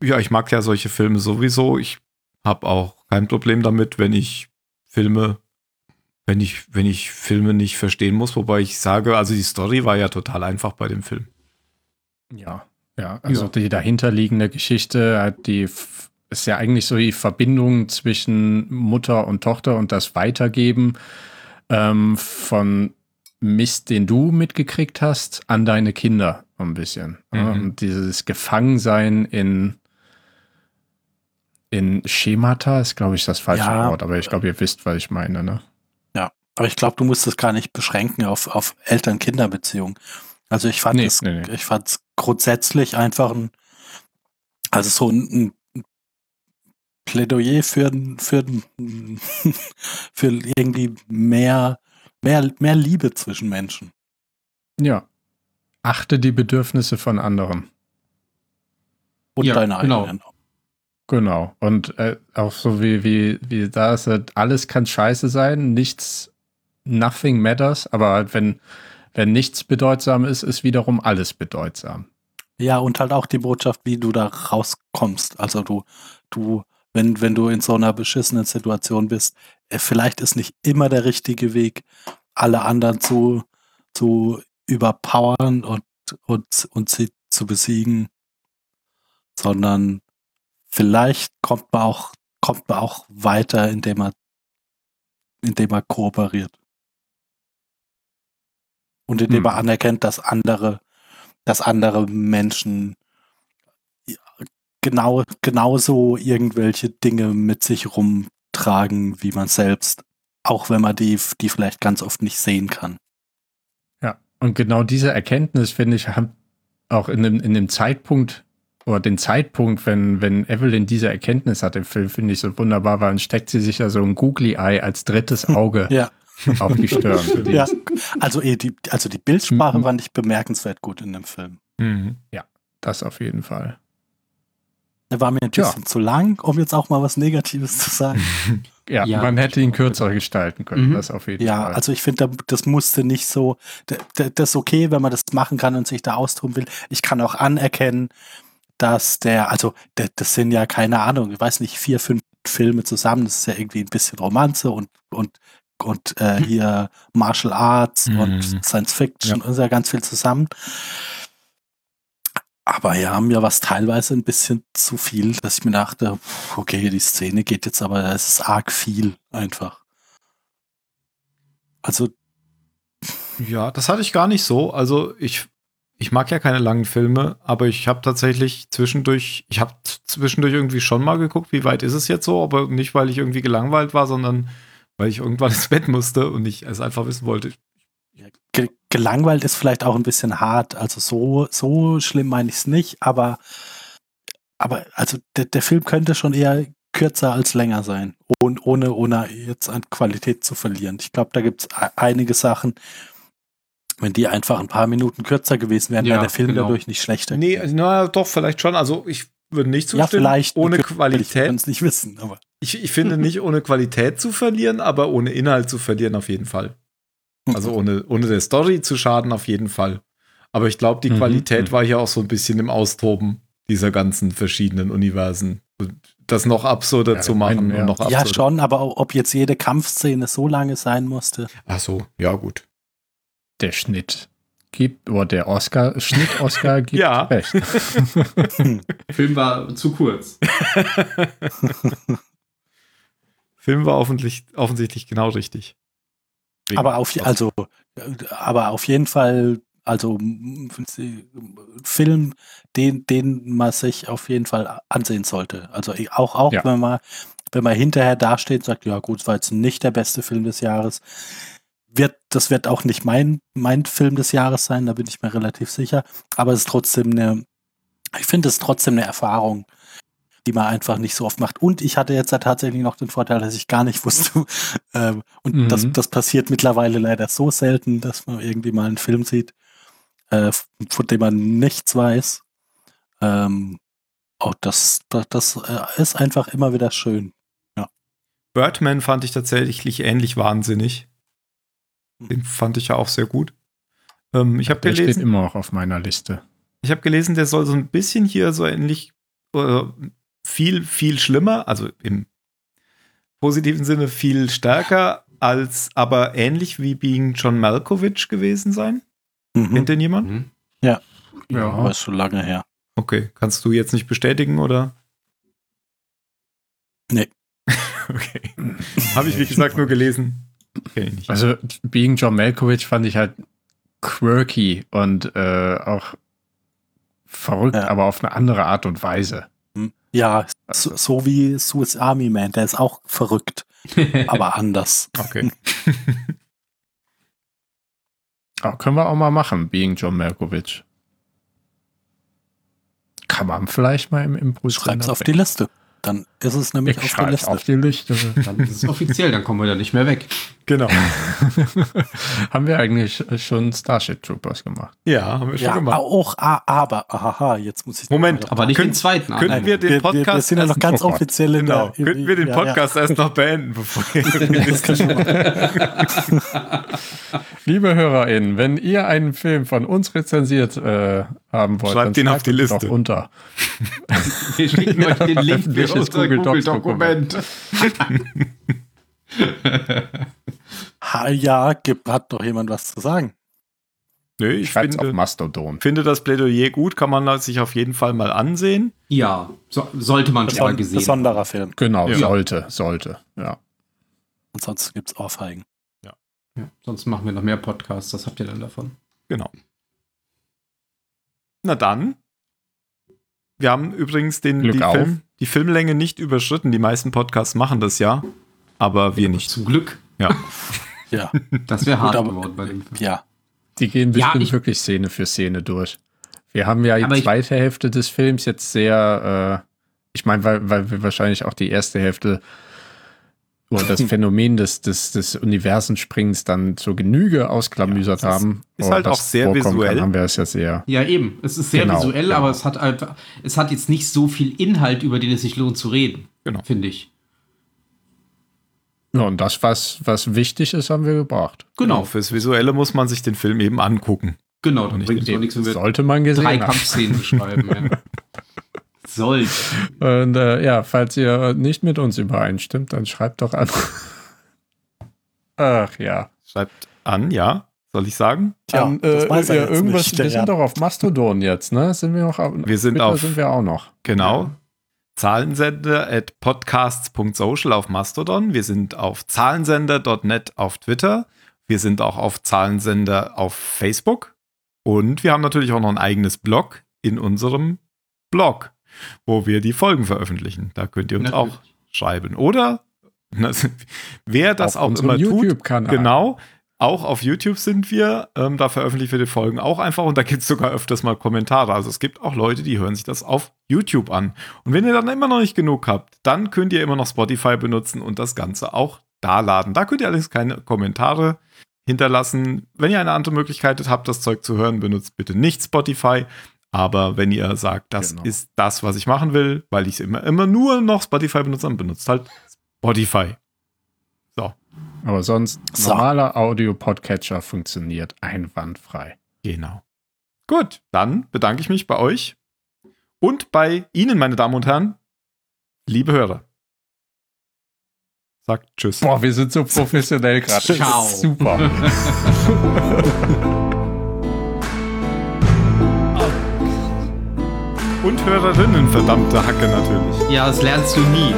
ja, ich mag ja solche Filme sowieso. Ich habe auch kein Problem damit, wenn ich Filme, wenn ich, wenn ich Filme nicht verstehen muss, wobei ich sage, also die Story war ja total einfach bei dem Film. Ja, ja, also ja. die dahinterliegende Geschichte hat die ist ja eigentlich so die Verbindung zwischen Mutter und Tochter und das Weitergeben ähm, von Mist, den du mitgekriegt hast, an deine Kinder ein bisschen. Mhm. Und dieses Gefangensein in, in Schemata ist, glaube ich, das falsche ja, Wort. Aber ich glaube, ihr wisst, was ich meine. Ne? Ja, aber ich glaube, du musst es gar nicht beschränken auf, auf Eltern-Kinder-Beziehungen. Also ich fand nee, es nee, nee. ich fand es grundsätzlich einfach ein, also so ein, ein Plädoyer für, für, für irgendwie mehr, mehr, mehr Liebe zwischen Menschen. Ja. Achte die Bedürfnisse von anderen. Und ja, deine eigenen. Genau. genau. Und äh, auch so wie, wie, wie da ist, halt, alles kann scheiße sein, nichts, nothing matters, aber halt wenn, wenn nichts bedeutsam ist, ist wiederum alles bedeutsam. Ja, und halt auch die Botschaft, wie du da rauskommst. Also du, du Wenn, wenn du in so einer beschissenen Situation bist, vielleicht ist nicht immer der richtige Weg, alle anderen zu, zu überpowern und, und, und sie zu besiegen, sondern vielleicht kommt man auch, kommt man auch weiter, indem man, indem man kooperiert. Und indem hm. man anerkennt, dass andere, dass andere Menschen genau, genauso irgendwelche Dinge mit sich rumtragen wie man selbst, auch wenn man die, die vielleicht ganz oft nicht sehen kann. Ja, und genau diese Erkenntnis, finde ich, haben auch in dem, in dem Zeitpunkt oder den Zeitpunkt, wenn, wenn Evelyn diese Erkenntnis hat im Film, finde ich so wunderbar, weil dann steckt sie sich ja so ein Googly-Eye als drittes Auge ja. auf die Stirn. Ja. Also, die, also die Bildsprache mhm. fand ich bemerkenswert gut in dem Film. Mhm. Ja, das auf jeden Fall. Er war mir ein bisschen ja. zu lang, um jetzt auch mal was Negatives zu sagen. ja, ja, man hätte ihn kürzer gestalten können, mhm. das auf jeden ja, Fall. Ja, also ich finde, das musste nicht so, das ist okay, wenn man das machen kann und sich da austoben will. Ich kann auch anerkennen, dass der, also das sind ja, keine Ahnung, ich weiß nicht, vier, fünf Filme zusammen, das ist ja irgendwie ein bisschen Romanze und, und, und äh, hier Martial Arts mhm. und Science Fiction, ja. und ja ganz viel zusammen. Aber ja, mir war es teilweise ein bisschen zu viel, dass ich mir dachte, okay, die Szene geht jetzt, aber es ist arg viel einfach. Also. Ja, das hatte ich gar nicht so. Also ich, ich mag ja keine langen Filme, aber ich habe tatsächlich zwischendurch, ich habe zwischendurch irgendwie schon mal geguckt, wie weit ist es jetzt so, aber nicht, weil ich irgendwie gelangweilt war, sondern weil ich irgendwann ins Bett musste und ich es einfach wissen wollte. Ge- gelangweilt ist vielleicht auch ein bisschen hart, also so, so schlimm meine ich es nicht, aber, aber also der, der Film könnte schon eher kürzer als länger sein, und ohne, ohne jetzt an Qualität zu verlieren. Ich glaube, da gibt es a- einige Sachen, wenn die einfach ein paar Minuten kürzer gewesen wären, ja, wäre der Film genau. dadurch nicht schlechter. Nee, na doch, vielleicht schon, also ich würde nicht zustimmen, ja, vielleicht ohne Qualität. Ich kann es nicht wissen, aber. Ich, ich finde nicht ohne Qualität zu verlieren, aber ohne Inhalt zu verlieren auf jeden Fall. Also ohne, ohne der Story zu schaden auf jeden Fall. Aber ich glaube, die mhm. Qualität war hier auch so ein bisschen im Austoben dieser ganzen verschiedenen Universen. Das noch absurder ja, zu machen. Ja. Und noch absurder. Ja, schon, aber ob jetzt jede Kampfszene so lange sein musste. Ach so, ja gut. Der Schnitt gibt, oder der Oscar, Schnitt-Oscar gibt ja. recht. Film war zu kurz. Film war offensichtlich, offensichtlich genau richtig. Aber auf, also, aber auf jeden Fall, also Film, den, den man sich auf jeden Fall ansehen sollte. Also auch, auch ja. wenn man, wenn man hinterher dasteht und sagt, ja gut, war jetzt nicht der beste Film des Jahres, wird, das wird auch nicht mein, mein Film des Jahres sein, da bin ich mir relativ sicher. Aber es ist trotzdem eine, ich finde es trotzdem eine Erfahrung, die man einfach nicht so oft macht. Und ich hatte jetzt da tatsächlich noch den Vorteil, dass ich gar nicht wusste. Ähm, und mhm. das, das passiert mittlerweile leider so selten, dass man irgendwie mal einen Film sieht, äh, von dem man nichts weiß. Ähm, auch das, das, das ist einfach immer wieder schön. Ja. Birdman fand ich tatsächlich ähnlich wahnsinnig. Den fand ich ja auch sehr gut. Ähm, ich habe gelesen, der steht immer auch auf meiner Liste. Ich habe gelesen, der soll so ein bisschen hier so ähnlich äh, viel, viel schlimmer, also im positiven Sinne viel stärker, als aber ähnlich wie Being John Malkovich gewesen sein. Mhm. Kennt den jemand? Mhm. Ja. Ja, aber ist schon lange her. Okay, kannst du jetzt nicht bestätigen, oder? Nee. Okay. Habe ich, wie gesagt, nur gelesen. Okay, nicht. Also Being John Malkovich fand ich halt quirky und äh, auch verrückt, ja. aber auf eine andere Art und Weise. Ja, so, so wie Swiss Army Man, der ist auch verrückt, aber anders. Okay. Oh, können wir auch mal machen, Being John Malkovich. Kann man vielleicht mal im Impuls. Schreib's auf die Liste. Dann ist es nämlich ich auf die Liste. Auf die Liste. Dann ist es offiziell, dann kommen wir da nicht mehr weg. Genau. Haben wir eigentlich schon Starship Troopers gemacht? Ja, haben wir schon ja, gemacht. Auch, aber, aha, jetzt muss ich... Moment, aber nicht können, den zweiten. Können nein, wir den Podcast... Wir, wir sind ja noch ganz offiziell in genau. der... Könnten wir den Podcast ja, ja. erst noch beenden, bevor wir... Liebe HörerInnen, wenn ihr einen Film von uns rezensiert äh, haben wollt, schreibt dann ihn auf die Liste. Doch unter. Wir schicken euch den Link durch das Google-Dokument. Ha, ja, gibt, hat doch jemand was zu sagen. Nö, ich finde, auf Mastodon. Finde das Plädoyer gut, kann man sich auf jeden Fall mal ansehen. Ja, so, sollte man schon mal gesehen. Besonderer Film. Genau, ja. sollte, sollte, ja. Ansonsten gibt es Ohrfeigen. Ja. ja. Sonst machen wir noch mehr Podcasts, das habt ihr dann davon. Genau. Na dann. Wir haben übrigens den die, Film, die Filmlänge nicht überschritten. Die meisten Podcasts machen das ja, aber wir nicht. Zum Glück. Ja. Ja. Das wäre hart geworden bei dem Film. Ja. Die gehen bestimmt ja, ich, wirklich Szene für Szene durch. Wir haben ja die zweite ich, Hälfte des Films jetzt sehr, äh, ich meine, weil, weil wir wahrscheinlich auch die erste Hälfte oder das Phänomen des, des, des Universenspringens dann zur Genüge ausklamüsert ja, haben. Ist, ist halt auch sehr visuell. Kann, haben wir es ja sehr. Ja, eben. Es ist sehr genau, visuell, ja. aber es hat einfach, es hat jetzt nicht so viel Inhalt, über den es sich lohnt zu reden, genau. finde ich. Ja, und das, was, was wichtig ist, haben wir gebracht. Genau. genau. Fürs Visuelle muss man sich den Film eben angucken. Genau, dann bringt es doch nichts, wenn wir sollte man gesehen drei haben. Kampfszenen beschreiben. Ja. Sollte. Und äh, ja, falls ihr nicht mit uns übereinstimmt, dann schreibt doch an. Ach ja. Schreibt an, ja. Soll ich sagen? Tja, an, äh, das weiß ja, jetzt irgendwas, nicht. Wir ja. sind doch auf Mastodon jetzt, ne? Sind wir noch auf, wir sind auf, sind wir auch noch. Genau. Ja. Zahlensender at podcasts.social auf Mastodon. Wir sind auf zahlensender Punkt net auf Twitter. Wir sind auch auf Zahlensender auf Facebook. Und wir haben natürlich auch noch ein eigenes Blog in unserem Blog, wo wir die Folgen veröffentlichen. Da könnt ihr uns natürlich auch schreiben. Oder, na, wer das auf auch immer YouTube tut, genau, auch auf YouTube sind wir. Ähm, da veröffentlichen wir die Folgen auch einfach. Und da gibt es sogar öfters mal Kommentare. Also es gibt auch Leute, die hören sich das auf YouTube an. Und wenn ihr dann immer noch nicht genug habt, dann könnt ihr immer noch Spotify benutzen und das Ganze auch da laden. Da könnt ihr allerdings keine Kommentare hinterlassen. Wenn ihr eine andere Möglichkeit habt, das Zeug zu hören, benutzt bitte nicht Spotify. Aber wenn ihr sagt, das genau. ist das, was ich machen will, weil ich immer, immer nur noch Spotify benutze, dann benutzt halt Spotify. So. Aber sonst, so. normaler Audio-Podcatcher funktioniert einwandfrei. Genau. Gut, dann bedanke ich mich bei euch und bei Ihnen, meine Damen und Herren, liebe Hörer. Sagt tschüss. Boah, wir sind so professionell gerade. Ciao. Super. Und Hörerinnen, verdammte Hacke natürlich. Ja, das lernst du nie.